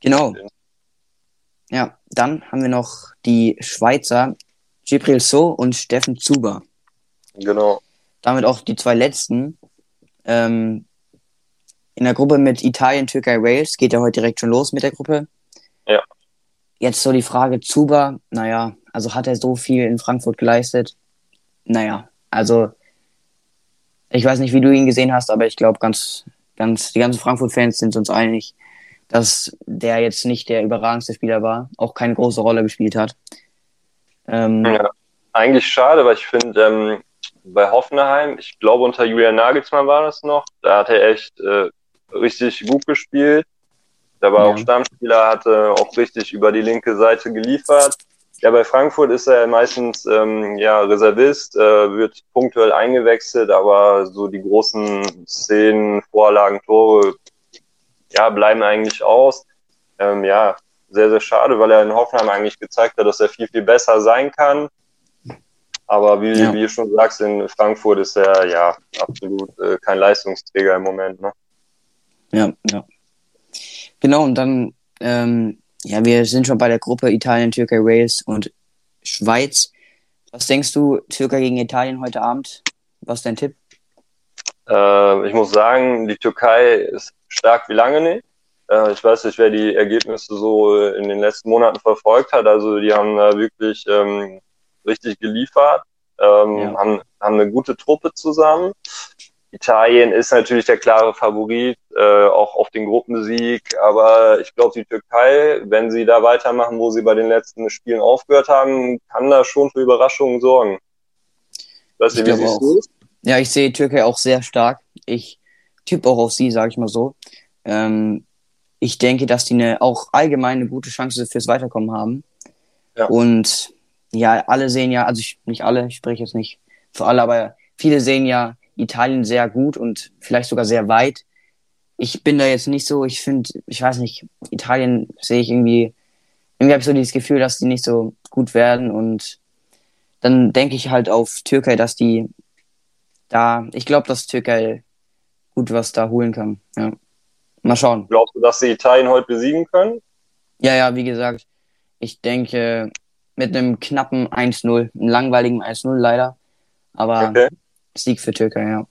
Genau. Ja, dann haben wir noch die Schweizer Gibril So und Steffen Zuber. Genau. damit auch die zwei letzten. Ähm, in der Gruppe mit Italien, Türkei, Wales geht ja heute direkt schon los mit der Gruppe. Ja. Jetzt so die Frage, Zuba, naja, also hat er so viel in Frankfurt geleistet? Naja, also ich weiß nicht, wie du ihn gesehen hast, aber ich glaube, ganz, ganz, die ganzen Frankfurt-Fans sind uns einig, dass der jetzt nicht der überragendste Spieler war, auch keine große Rolle gespielt hat. Ähm, ja, eigentlich schade, weil ich finde, ähm, bei Hoffenheim, ich glaube unter Julian Nagelsmann war das noch, da hat er echt äh, richtig gut gespielt. Da war ja auch Stammspieler, hat äh, auch richtig über die linke Seite geliefert. Ja, bei Frankfurt ist er meistens ähm, ja, Reservist, äh, wird punktuell eingewechselt, aber so die großen Szenen, Vorlagen, Tore, ja, bleiben eigentlich aus. Ähm, ja, sehr, sehr schade, weil er in Hoffenheim eigentlich gezeigt hat, dass er viel, viel besser sein kann. Aber wie, ja. wie du schon sagst, in Frankfurt ist er ja absolut äh, kein Leistungsträger im Moment. Ne? Ja, ja. Genau, und dann, ähm, ja, wir sind schon bei der Gruppe Italien, Türkei, Wales und Schweiz. Was denkst du, Türkei gegen Italien heute Abend? Was ist dein Tipp? Äh, ich muss sagen, die Türkei ist stark wie lange nicht. Äh, ich weiß nicht, wer die Ergebnisse so in den letzten Monaten verfolgt hat. Also die haben da wirklich ähm, richtig geliefert, ähm, ja. haben, haben eine gute Truppe zusammen. Italien ist natürlich der klare Favorit, äh, auch auf den Gruppensieg, aber ich glaube, die Türkei, wenn sie da weitermachen, wo sie bei den letzten Spielen aufgehört haben, kann da schon für Überraschungen sorgen. Weißt du, wie siehst du es? Ja, ich sehe Türkei auch sehr stark. Ich tippe auch auf sie, sage ich mal so. Ähm, ich denke, dass die eine auch allgemein eine gute Chance fürs Weiterkommen haben. Ja. Und ja, alle sehen ja, also ich, nicht alle, ich spreche jetzt nicht für alle, aber viele sehen ja Italien sehr gut und vielleicht sogar sehr weit. Ich bin da jetzt nicht so, ich finde, ich weiß nicht, Italien sehe ich irgendwie, irgendwie habe ich so dieses Gefühl, dass die nicht so gut werden und dann denke ich halt auf Türkei, dass die da, ich glaube, dass Türkei gut was da holen kann. Ja. Mal schauen. Glaubst du, dass sie Italien heute besiegen können? Ja, ja, wie gesagt, ich denke mit einem knappen eins null, einem langweiligen eins null leider, aber okay. Sieg für Türkei, ja.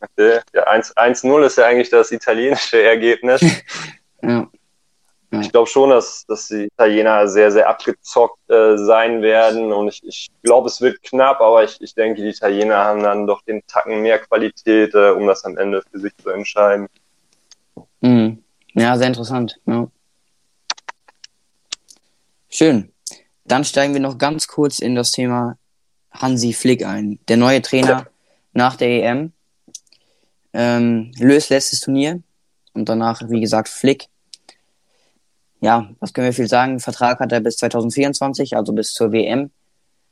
Okay, ja, eins null ist ja eigentlich das italienische Ergebnis. ja. Ja. Ich glaube schon, dass, dass die Italiener sehr, sehr abgezockt äh, sein werden und ich, ich glaube, es wird knapp, aber ich, ich denke, die Italiener haben dann doch den Tacken mehr Qualität, äh, um das am Ende für sich zu entscheiden. Mhm. Ja, sehr interessant. Ja. Schön. Dann steigen wir noch ganz kurz in das Thema Hansi Flick ein, der neue Trainer nach der E M. Ähm, Löw letztes Turnier und danach, wie gesagt, Flick. Ja, was können wir viel sagen? Vertrag hat er bis zwanzig vierundzwanzig, also bis zur W M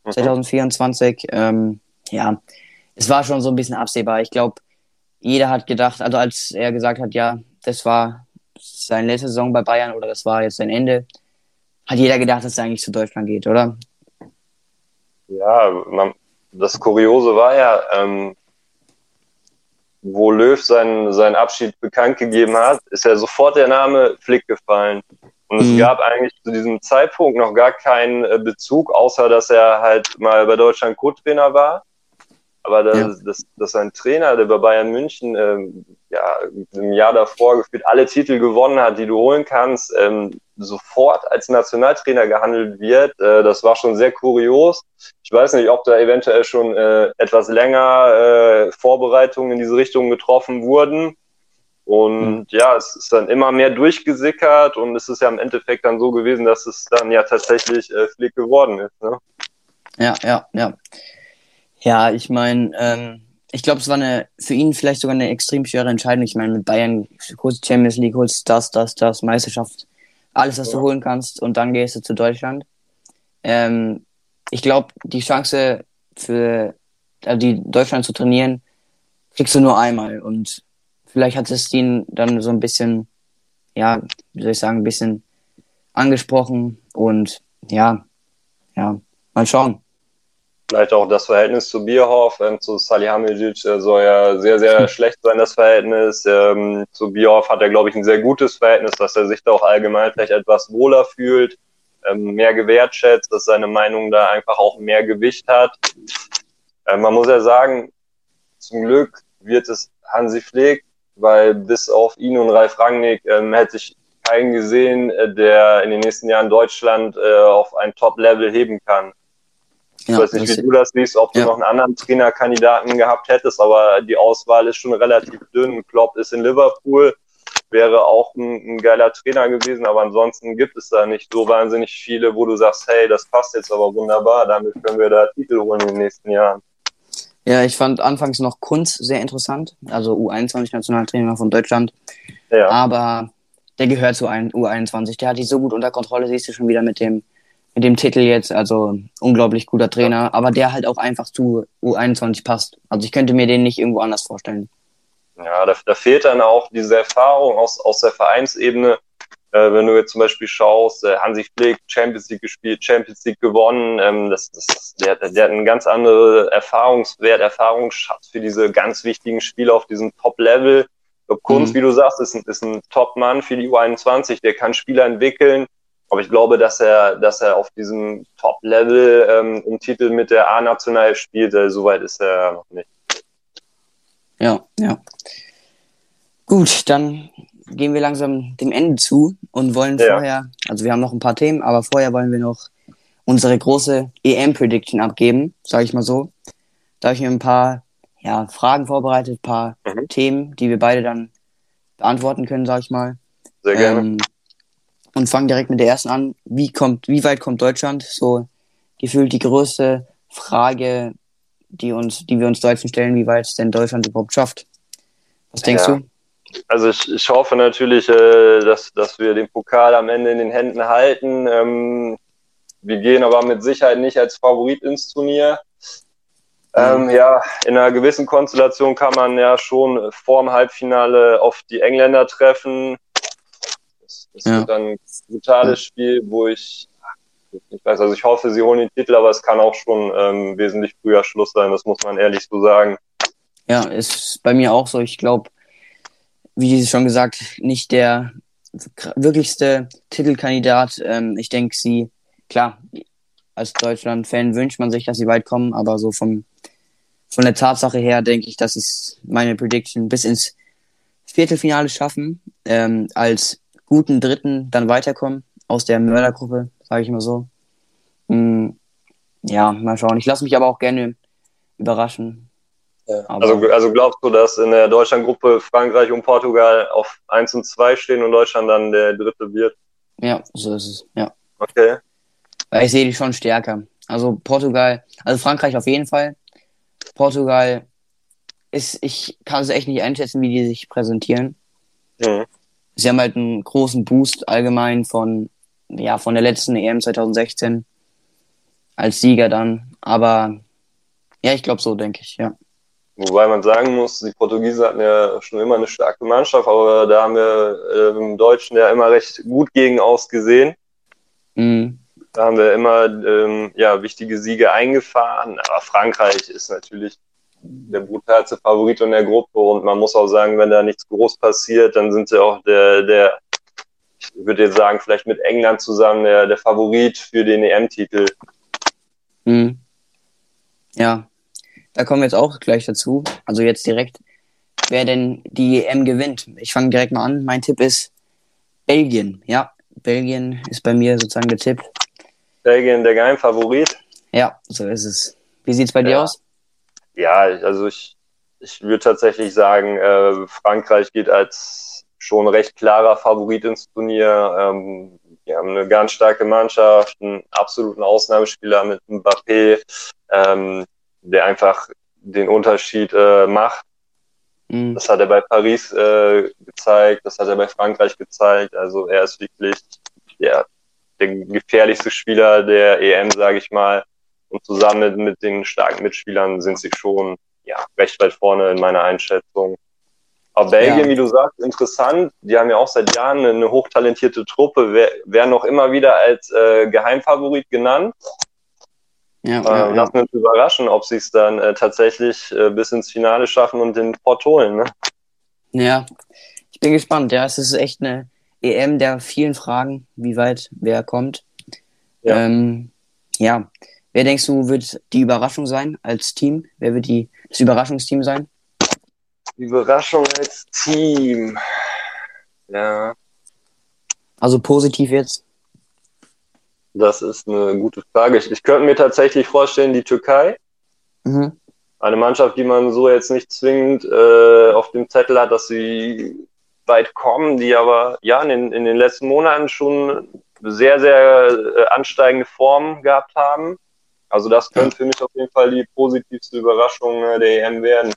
mhm. zwanzig vierundzwanzig. Ähm, ja, es war schon so ein bisschen absehbar. Ich glaube, jeder hat gedacht, also als er gesagt hat, ja, das war seine letzte Saison bei Bayern oder das war jetzt sein Ende, hat jeder gedacht, dass er eigentlich zu Deutschland geht, oder? Ja, man, das Kuriose war ja, ähm, wo Löw seinen, seinen Abschied bekannt gegeben hat, ist ja sofort der Name Flick gefallen. Und mhm. es gab eigentlich zu diesem Zeitpunkt noch gar keinen Bezug, außer dass er halt mal bei Deutschland Co-Trainer war. Aber dass ja. das, das ein Trainer, der bei Bayern München ähm, ja, im Jahr davor gefühlt alle Titel gewonnen hat, die du holen kannst, ähm, sofort als Nationaltrainer gehandelt wird, äh, das war schon sehr kurios. Ich weiß nicht, ob da eventuell schon äh, etwas länger äh, Vorbereitungen in diese Richtung getroffen wurden. Und mhm. ja, es ist dann immer mehr durchgesickert und es ist ja im Endeffekt dann so gewesen, dass es dann ja tatsächlich äh, Flick geworden ist. Ne? Ja, ja, ja. Ja, ich meine, ähm, ich glaube, es war eine für ihn vielleicht sogar eine extrem schwere Entscheidung. Ich meine, mit Bayern holst Champions League, holst das, das, das, Meisterschaft, alles, was ja. du holen kannst und dann gehst du zu Deutschland. Ähm, ich glaube, die Chance für also die Deutschland zu trainieren, kriegst du nur einmal und vielleicht hat es ihn dann so ein bisschen, ja, wie soll ich sagen, ein bisschen angesprochen und ja, ja, mal schauen. Vielleicht auch das Verhältnis zu Bierhoff, ähm, zu Salihamidzic äh, soll ja sehr, sehr schlecht sein, das Verhältnis. Ähm, zu Bierhoff hat er, glaube ich, ein sehr gutes Verhältnis, dass er sich da auch allgemein vielleicht etwas wohler fühlt, ähm, mehr gewertschätzt, dass seine Meinung da einfach auch mehr Gewicht hat. Ähm, man muss ja sagen, Zum Glück wird es Hansi Flick, weil bis auf ihn und Ralf Rangnick ähm, hätte ich keinen gesehen, der in den nächsten Jahren Deutschland äh, auf ein Top-Level heben kann. Ja, ich weiß nicht, wie du das siehst, ob du ja. noch einen anderen Trainerkandidaten gehabt hättest, aber die Auswahl ist schon relativ dünn. Klopp ist in Liverpool, wäre auch ein, ein geiler Trainer gewesen, aber ansonsten gibt es da nicht so wahnsinnig viele, wo du sagst, hey, das passt jetzt aber wunderbar, damit können wir da Titel holen in den nächsten Jahren. Ja, ich fand anfangs noch Kunz sehr interessant, also U einundzwanzig-Nationaltrainer von Deutschland, ja. aber der gehört zu einem U einundzwanzig, der hat die so gut unter Kontrolle, siehst du schon wieder mit dem mit dem Titel jetzt, also unglaublich guter Trainer, ja. aber der halt auch einfach zu U einundzwanzig passt. Also ich könnte mir den nicht irgendwo anders vorstellen. Ja, da, da fehlt dann auch diese Erfahrung aus, aus der Vereinsebene. Äh, wenn du jetzt zum Beispiel schaust, äh, Hansi Flick, Champions League gespielt, Champions League gewonnen, ähm, das, das, der, der hat einen ganz anderen Erfahrungswert, Erfahrungsschatz für diese ganz wichtigen Spiele auf diesem Top-Level. Kunz, mhm. wie du sagst, ist ein, ist ein Top-Mann für die U einundzwanzig, der kann Spieler entwickeln, aber ich glaube, dass er dass er auf diesem Top-Level ähm, im Titel mit der A-National spielt, äh, soweit ist er noch nicht. Ja, ja. Gut, dann gehen wir langsam dem Ende zu und wollen ja. vorher, also wir haben noch ein paar Themen, aber vorher wollen wir noch unsere große E M-Prediction abgeben, sage ich mal so. Da habe ich mir ein paar ja, Fragen vorbereitet, ein paar mhm. Themen, die wir beide dann beantworten können, sage ich mal. Sehr gerne. Ähm, und fangen direkt mit der ersten an. Wie kommt, wie weit kommt Deutschland? So gefühlt die größte Frage, die uns, die wir uns Deutschen stellen, wie weit es denn Deutschland überhaupt schafft. Was denkst ja. du? Also ich, ich hoffe natürlich, äh, dass, dass wir den Pokal am Ende in den Händen halten. Ähm, wir gehen aber mit Sicherheit nicht als Favorit ins Turnier. Ähm, mhm. Ja, in einer gewissen Konstellation kann man ja schon vor dem Halbfinale auf die Engländer treffen. Das, das ja. wird dann ein brutales mhm. Spiel, wo ich Ich weiß, also ich hoffe, sie holen den Titel, aber es kann auch schon ähm, wesentlich früher Schluss sein, das muss man ehrlich so sagen. Ja, ist bei mir auch so. Ich glaube, wie schon gesagt, nicht der wirklichste Titelkandidat. Ähm, ich denke, sie, klar, als Deutschland-Fan wünscht man sich, dass sie weit kommen, aber so vom, von der Tatsache her denke ich, dass es meine Prediction bis ins Viertelfinale schaffen, ähm, als guten Dritten dann weiterkommen aus der Mördergruppe. Sage ich immer so. Hm, ja, mal schauen. Ich lasse mich aber auch gerne überraschen. Ja. Also, also glaubst du, dass in der Deutschlandgruppe Frankreich und Portugal auf eins und zwei stehen und Deutschland dann der Dritte wird? Ja, so ist es. Ja. Okay. Weil ich sehe die schon stärker. Also Portugal, also Frankreich auf jeden Fall. Portugal ist, ich kann es echt nicht einschätzen, wie die sich präsentieren. Mhm. Sie haben halt einen großen Boost allgemein von ja, von der letzten E M zwanzig sechzehn als Sieger dann. Aber ja, ich glaube so, denke ich, ja. Wobei man sagen muss, die Portugiesen hatten ja schon immer eine starke Mannschaft, aber da haben wir äh, im Deutschen ja immer recht gut gegen ausgesehen. Mhm. Da haben wir immer ähm, ja, wichtige Siege eingefahren. Aber Frankreich ist natürlich der brutalste Favorit in der Gruppe und man muss auch sagen, wenn da nichts groß passiert, dann sind sie auch der, der ich würde jetzt sagen, vielleicht mit England zusammen der, der Favorit für den E M-Titel. Mhm. Ja, da kommen wir jetzt auch gleich dazu. Also jetzt direkt, wer denn die E M gewinnt. Ich fange direkt mal an. Mein Tipp ist Belgien. Ja, Belgien ist bei mir sozusagen der Tipp. Belgien, der Geheimfavorit. Ja, so ist es. Wie sieht es bei ja. dir aus? Ja, also ich, ich würde tatsächlich sagen, äh, Frankreich geht als schon recht klarer Favorit ins Turnier. Ähm, wir haben eine ganz starke Mannschaft, einen absoluten Ausnahmespieler mit Mbappé, ähm, der einfach den Unterschied äh, macht. Mhm. Das hat er bei Paris äh, gezeigt, das hat er bei Frankreich gezeigt. Also er ist wirklich der, der gefährlichste Spieler der E M, sage ich mal. Und zusammen mit, mit den starken Mitspielern sind sie schon ja, recht weit vorne in meiner Einschätzung. Aber Belgien, ja. wie du sagst, interessant. Die haben ja auch seit Jahren eine hochtalentierte Truppe, werden noch immer wieder als äh, Geheimfavorit genannt. Ja, äh, ja, lassen wir uns überraschen, ob sie es dann äh, tatsächlich äh, bis ins Finale schaffen und den Pott holen. Ne? Ja, ich bin gespannt. Ja, es ist echt eine E M der vielen Fragen, wie weit wer kommt. Ja, ähm, ja. Wer denkst du, wird die Überraschung sein als Team? Wer wird die, das Überraschungsteam sein? Überraschung als Team. Ja. Also positiv jetzt? Das ist eine gute Frage. Ich, ich könnte mir tatsächlich vorstellen, die Türkei. Mhm. Eine Mannschaft, die man so jetzt nicht zwingend äh, auf dem Zettel hat, dass sie weit kommen, die aber ja in den, in den letzten Monaten schon sehr, sehr äh, ansteigende Formen gehabt haben. Also das könnte für mich auf jeden Fall die positivste Überraschung äh, der E M werden.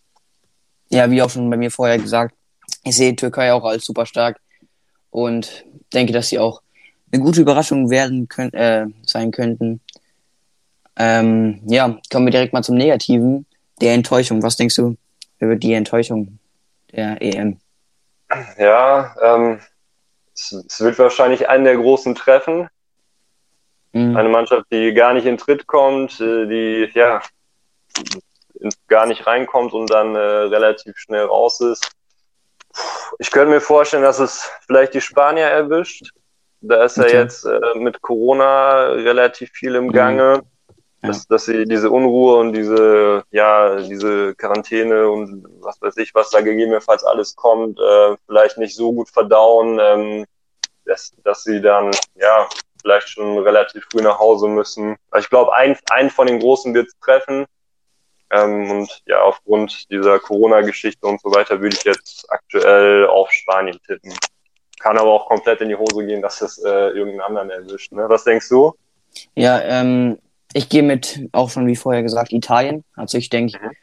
Ja, wie auch schon bei mir vorher gesagt, ich sehe die Türkei auch als super stark und denke, dass sie auch eine gute Überraschung werden können, äh, sein könnten. Ähm, ja, kommen wir direkt mal zum Negativen, der Enttäuschung. Was denkst du über die Enttäuschung der E M? Ja, ähm, es, es wird wahrscheinlich einen der Großen treffen. Mhm. Eine Mannschaft, die gar nicht in Tritt kommt, die ja gar nicht reinkommt und dann äh, relativ schnell raus ist. Ich könnte mir vorstellen, dass es vielleicht die Spanier erwischt. Da ist ja okay. jetzt äh, mit Corona relativ viel im Gange, ja. dass, dass sie diese Unruhe und diese, ja, diese Quarantäne und was weiß ich, was da gegebenenfalls alles kommt, äh, vielleicht nicht so gut verdauen, ähm, dass, dass sie dann ja vielleicht schon relativ früh nach Hause müssen. Ich glaube, ein, ein von den Großen wird es treffen. Ähm, und ja, aufgrund dieser Corona-Geschichte und so weiter würde ich jetzt aktuell auf Spanien tippen. Kann aber auch komplett in die Hose gehen, dass es äh, irgendeinen anderen erwischt. Ne? Was denkst du? Ja, ähm, ich gehe mit, auch schon wie vorher gesagt, Italien. Also ich denke, mhm.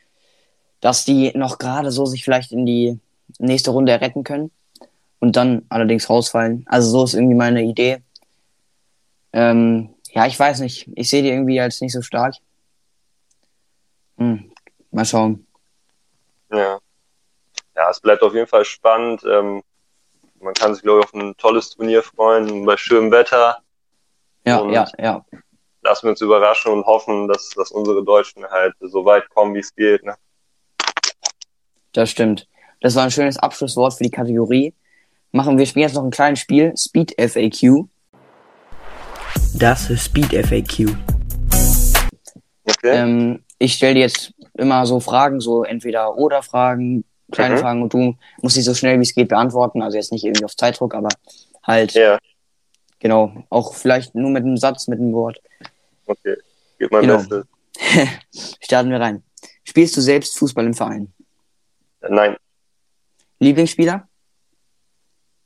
dass die noch gerade so sich vielleicht in die nächste Runde retten können und dann allerdings rausfallen. Also so ist irgendwie meine Idee. Ähm, ja, ich weiß nicht. Ich sehe die irgendwie als nicht so stark. Hm. Mal schauen. Ja. Ja, es bleibt auf jeden Fall spannend. Ähm, Man kann sich, glaube ich, auf ein tolles Turnier freuen, bei schönem Wetter. Ja, und ja, ja. Lassen wir uns überraschen und hoffen, dass, dass unsere Deutschen halt so weit kommen, wie es geht. Ne? Das stimmt. Das war ein schönes Abschlusswort für die Kategorie. Machen wir spielen jetzt noch ein kleines Spiel, Speed F A Q. Das ist Speed F A Q. Okay. Ähm, ich stelle dir jetzt immer so Fragen, so entweder oder Fragen, kleine mhm. Fragen und du musst sie so schnell wie es geht beantworten, also jetzt nicht irgendwie auf Zeitdruck, aber halt, ja. Genau, auch vielleicht nur mit einem Satz, mit einem Wort. Okay, gib mal genau. Bestes. Starten wir rein. Spielst du selbst Fußball im Verein? Nein. Lieblingsspieler?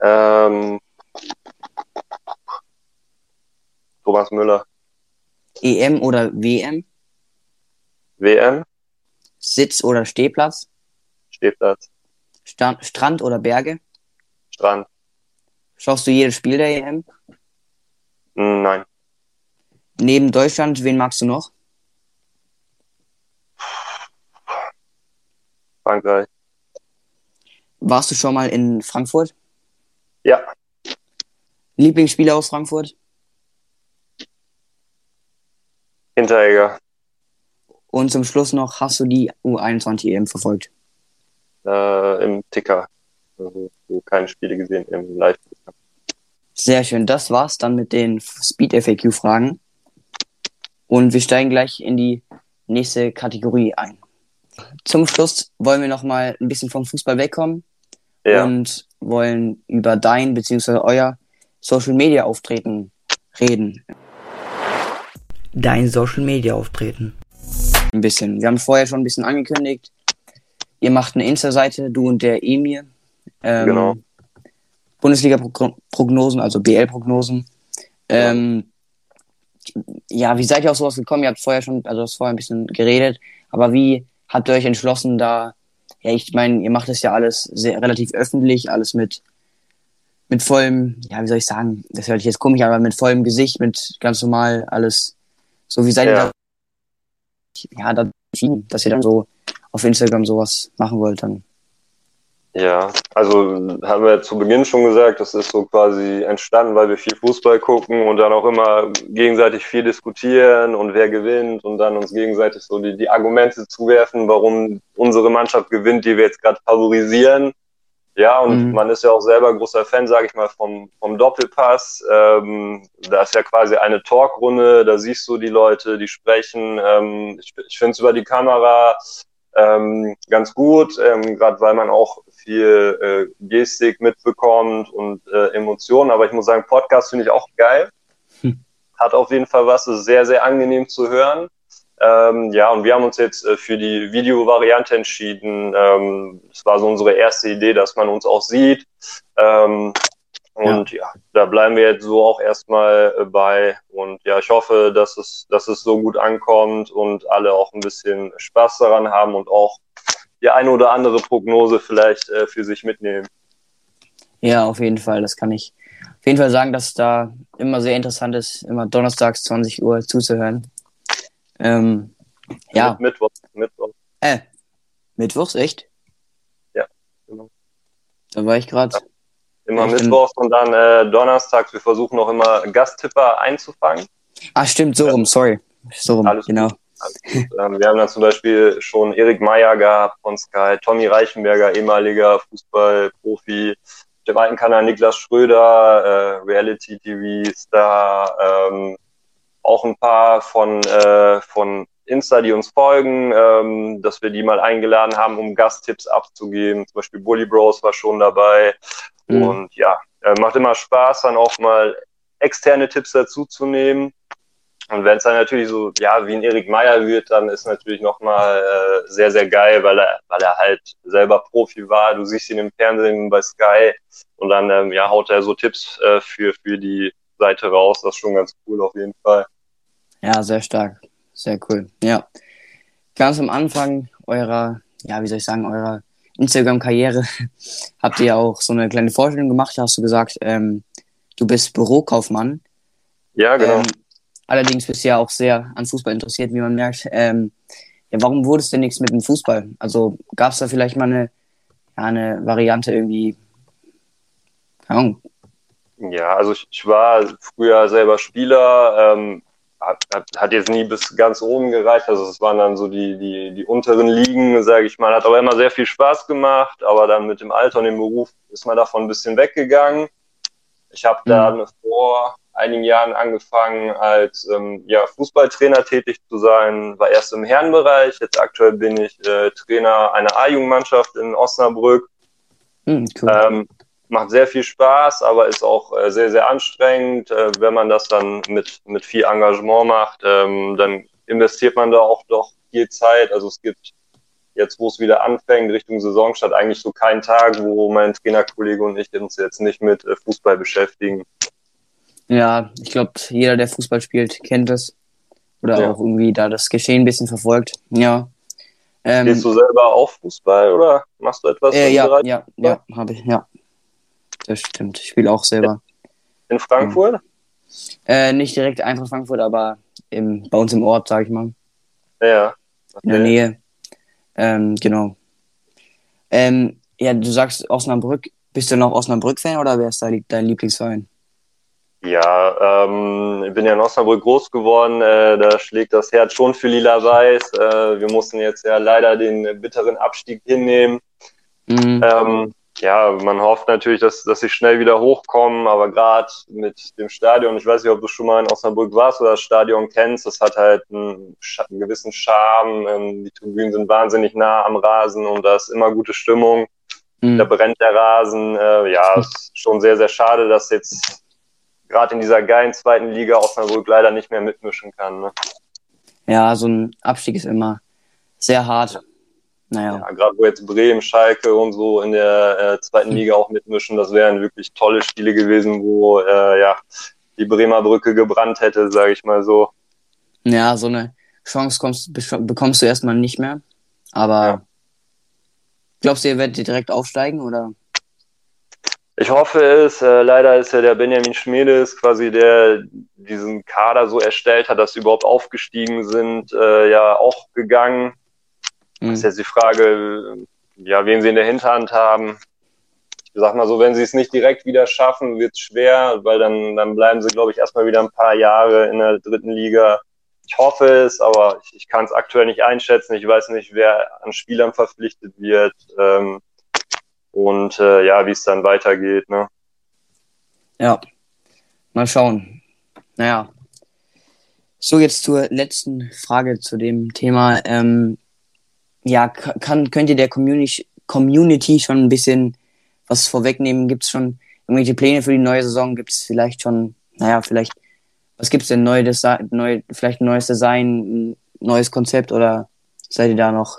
Ähm, Thomas Müller. E M oder W M? W M. Sitz oder Stehplatz? Stehplatz. Stand, Strand oder Berge? Strand. Schaust du jedes Spiel der E M? Nein. Neben Deutschland, wen magst du noch? Frankreich. Warst du schon mal in Frankfurt? Ja. Lieblingsspieler aus Frankfurt? Hinteregger. Und zum Schluss noch, hast du die U einundzwanzig E M verfolgt? Äh, im Ticker. Also so keine Spiele gesehen im Live-Ticker. Sehr schön, das war's dann mit den Speed-F A Q-Fragen. Und wir steigen gleich in die nächste Kategorie ein. Zum Schluss wollen wir nochmal ein bisschen vom Fußball wegkommen ja. und wollen über dein bzw. euer Social-Media-Auftreten reden. Dein Social-Media-Auftreten. Ein bisschen. Wir haben vorher schon ein bisschen angekündigt. Ihr macht eine Insta-Seite, du und der Emir. Ähm, genau. Bundesliga-Prognosen, also B L-Prognosen. Ähm, ja, wie seid ihr auf sowas gekommen? Ihr habt vorher schon, also hast vorher ein bisschen geredet, aber wie habt ihr euch entschlossen, da, ja, ich meine, ihr macht das ja alles sehr, relativ öffentlich, alles mit, mit vollem, ja, wie soll ich sagen, das hört sich jetzt komisch an, aber mit vollem Gesicht, mit ganz normal alles. So, wie seid ja. ihr da, ja, da entschieden, dass ihr dann so auf Instagram sowas machen wollt dann? Ja, also haben wir zu Beginn schon gesagt, das ist so quasi entstanden, weil wir viel Fußball gucken und dann auch immer gegenseitig viel diskutieren und wer gewinnt und dann uns gegenseitig so die, die Argumente zuwerfen, warum unsere Mannschaft gewinnt, die wir jetzt gerade favorisieren. Ja, und mhm. man ist ja auch selber großer Fan, sage ich mal, vom, vom Doppelpass. Ähm, da ist ja quasi eine Talkrunde, da siehst du die Leute, die sprechen. Ähm, ich ich finde es über die Kamera ähm, ganz gut, ähm, gerade weil man auch viel äh, Gestik mitbekommt und äh, Emotionen. Aber ich muss sagen, Podcast finde ich auch geil. Hm. Hat auf jeden Fall was, ist sehr, sehr angenehm zu hören. Ähm, ja, und wir haben uns jetzt äh, für die Videovariante entschieden. Ähm, das war so unsere erste Idee, dass man uns auch sieht. Ähm, und ja. ja, da bleiben wir jetzt so auch erstmal äh, bei. Und ja, ich hoffe, dass es, dass es so gut ankommt und alle auch ein bisschen Spaß daran haben und auch die eine oder andere Prognose vielleicht äh, für sich mitnehmen. Ja, auf jeden Fall. Das kann ich auf jeden Fall sagen, dass es da immer sehr interessant ist, immer donnerstags zwanzig Uhr zuzuhören. Ähm, ja. Mittwoch, Mittwoch. Äh, Mittwochs, echt? Ja, genau. Da war ich gerade. Ja. Immer ich Mittwochs und dann äh, donnerstags. Wir versuchen auch immer Gasttipper einzufangen. Ah, stimmt, so ja. rum, sorry. So rum, Alles genau. Gut. Alles gut. Ähm, wir haben dann zum Beispiel schon Erik Mayer gehabt von Sky, Tommy Reichenberger, ehemaliger Fußballprofi, auf dem alten Kanal Niklas Schröder, äh, Reality-T V-Star, ähm, auch ein paar von, äh, von Insta, die uns folgen, ähm, dass wir die mal eingeladen haben, um Gasttipps abzugeben. Zum Beispiel Bully Bros war schon dabei. Mhm. Und ja, äh, macht immer Spaß, dann auch mal externe Tipps dazu zu nehmen. Und wenn es dann natürlich so, ja, wie ein Erik Mayer wird, dann ist natürlich nochmal äh, sehr, sehr geil, weil er, weil er halt selber Profi war. Du siehst ihn im Fernsehen bei Sky und dann ähm, ja, haut er so Tipps äh, für, für die Seite raus. Das ist schon ganz cool auf jeden Fall. Ja, sehr stark. Sehr cool. Ja. Ganz am Anfang eurer, ja, wie soll ich sagen, eurer Instagram-Karriere habt ihr ja auch so eine kleine Vorstellung gemacht. Da hast du gesagt, ähm, du bist Bürokaufmann. Ja, genau. Ähm, allerdings bist du ja auch sehr an Fußball interessiert, wie man merkt. Ähm, ja, warum wurde es denn nichts mit dem Fußball? Also gab es da vielleicht mal eine, ja, eine Variante irgendwie? Keine Ahnung. Ja, also ich, ich war früher selber Spieler, ähm, Hat, hat jetzt nie bis ganz oben gereicht, also es waren dann so die, die, die unteren Ligen, sage ich mal, hat aber immer sehr viel Spaß gemacht, aber dann mit dem Alter und dem Beruf ist man davon ein bisschen weggegangen. Ich habe dann mhm. vor einigen Jahren angefangen, als ähm, ja, Fußballtrainer tätig zu sein, war erst im Herrenbereich, jetzt aktuell bin ich äh, Trainer einer A-Jugendmannschaft in Osnabrück. Mhm, cool. ähm, Macht sehr viel Spaß, aber ist auch äh, sehr, sehr anstrengend. Äh, wenn man das dann mit, mit viel Engagement macht, ähm, dann investiert man da auch doch viel Zeit. Also es gibt jetzt, wo es wieder anfängt, Richtung Saisonstart, eigentlich so keinen Tag, wo mein Trainerkollege und ich uns jetzt nicht mit äh, Fußball beschäftigen. Ja, ich glaube, jeder, der Fußball spielt, kennt das. Oder ja. auch irgendwie da das Geschehen ein bisschen verfolgt. Ja. Ähm, Spielst du selber auch Fußball oder machst du etwas? Äh, ja, ja, ja, habe ich, ja. Das stimmt, ich spiele auch selber. In Frankfurt? Ja. Äh, nicht direkt Eintracht Frankfurt, aber im, bei uns im Ort, sag ich mal. Ja. Okay. In der Nähe. Ähm, genau. Ähm, ja, du sagst Osnabrück. Bist du noch Osnabrück-Fan oder wer ist da dein Lieblingsverein? Ja, ähm, ich bin ja in Osnabrück groß geworden. Äh, da schlägt das Herz schon für Lila-Weiß. Äh, wir mussten jetzt ja leider den bitteren Abstieg hinnehmen. Mhm. Ähm, Ja, man hofft natürlich, dass, dass sie schnell wieder hochkommen, aber gerade mit dem Stadion, ich weiß nicht, ob du schon mal in Osnabrück warst oder das Stadion kennst, das hat halt einen, einen gewissen Charme, die Tribünen sind wahnsinnig nah am Rasen und da ist immer gute Stimmung, mhm. da brennt der Rasen, ja, ist schon sehr, sehr schade, dass jetzt gerade in dieser geilen zweiten Liga Osnabrück leider nicht mehr mitmischen kann. Ne? Ja, so ein Abstieg ist immer sehr hart. Naja. Ja, gerade wo jetzt Bremen, Schalke und so in der äh, zweiten Liga auch mitmischen, das wären wirklich tolle Spiele gewesen, wo äh, ja, die Bremer Brücke gebrannt hätte, sage ich mal so. Ja, so eine Chance kommst, bekommst du erstmal nicht mehr, aber ja. glaubst du, ihr werdet direkt aufsteigen oder? Ich hoffe es. Äh, leider ist ja der Benjamin Schmiedes quasi, der diesen Kader so erstellt hat, dass sie überhaupt aufgestiegen sind, äh, ja auch gegangen. Das ist jetzt die Frage, ja, wen sie in der Hinterhand haben. Ich sag mal so, wenn sie es nicht direkt wieder schaffen, wird es schwer, weil dann, dann bleiben sie, glaube ich, erstmal wieder ein paar Jahre in der dritten Liga. Ich hoffe es, aber ich, ich kann es aktuell nicht einschätzen. Ich weiß nicht, wer an Spielern verpflichtet wird. Ähm, und äh, ja, wie es dann weitergeht, ne? Ja, mal schauen. Naja, so jetzt zur letzten Frage zu dem Thema. Ähm, ja, kann, könnt ihr der Community, Community schon ein bisschen was vorwegnehmen? Gibt es schon irgendwelche Pläne für die neue Saison? Gibt es vielleicht schon, naja, vielleicht, was gibt es denn? Neu Desi- neu, vielleicht ein neues Design, ein neues Konzept oder seid ihr da noch?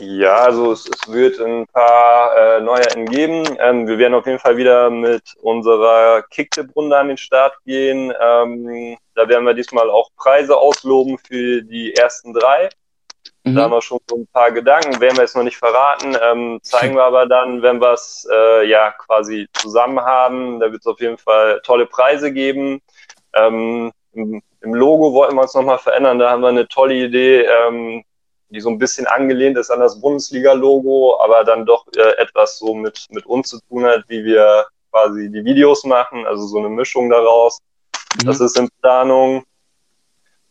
Ja, also es, es wird ein paar äh, Neuheiten geben. Ähm, wir werden auf jeden Fall wieder mit unserer Kicktipp-Runde an den Start gehen. Ähm, da werden wir diesmal auch Preise ausloben für die ersten drei. Mhm. Da haben wir schon so ein paar Gedanken, werden wir jetzt noch nicht verraten. Ähm, zeigen wir aber dann, wenn wir es äh, ja, quasi zusammen haben. Da wird es auf jeden Fall tolle Preise geben. Ähm, im, im Logo wollten wir uns nochmal verändern. Da haben wir eine tolle Idee, ähm, die so ein bisschen angelehnt ist an das Bundesliga-Logo, aber dann doch äh, etwas so mit, mit uns zu tun hat, wie wir quasi die Videos machen, also so eine Mischung daraus. Mhm. Das ist in Planung.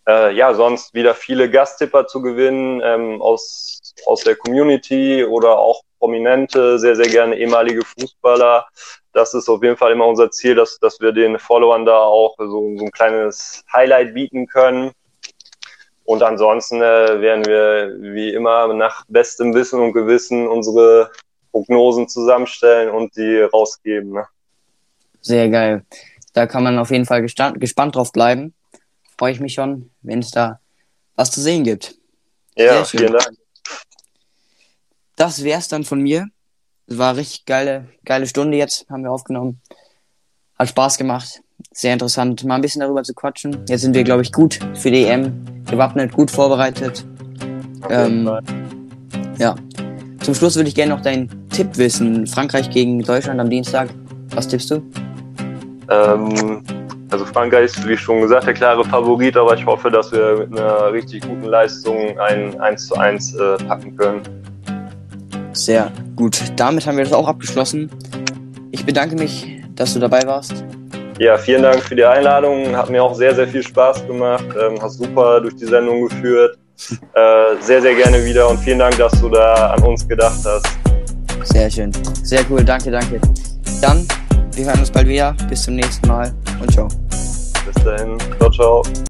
Äh, ja, sonst wieder viele Gasttipper zu gewinnen ähm, aus, aus der Community oder auch Prominente, sehr, sehr gerne ehemalige Fußballer. Das ist auf jeden Fall immer unser Ziel, dass, dass wir den Followern da auch so, so ein kleines Highlight bieten können. Und ansonsten äh, werden wir wie immer nach bestem Wissen und Gewissen unsere Prognosen zusammenstellen und die rausgeben. Ne? Sehr geil. Da kann man auf jeden Fall gesta- gespannt drauf bleiben. Freue ich mich schon, wenn es da was zu sehen gibt. Ja, vielen Dank. Das wär's dann von mir. War richtig geile, geile Stunde jetzt, haben wir aufgenommen. Hat Spaß gemacht. Sehr interessant, mal ein bisschen darüber zu quatschen. Jetzt sind wir, glaube ich, gut für die E M gewappnet, gut vorbereitet. Ähm, ja. Zum Schluss würde ich gerne noch deinen Tipp wissen. Frankreich gegen Deutschland am Dienstag. Was tippst du? Ähm, also Frankreich ist, wie schon gesagt, der klare Favorit, aber ich hoffe, dass wir mit einer richtig guten Leistung ein eins zu eins äh, packen können. Sehr gut. Damit haben wir das auch abgeschlossen. Ich bedanke mich, dass du dabei warst. Ja, vielen Dank für die Einladung. Hat mir auch sehr, sehr viel Spaß gemacht. Ähm, hast super durch die Sendung geführt. Äh, sehr, sehr gerne wieder und vielen Dank, dass du da an uns gedacht hast. Sehr schön. Sehr cool. Danke, danke. Dann, wir hören uns bald wieder. Bis zum nächsten Mal und ciao. Bis dahin. Ciao, ciao.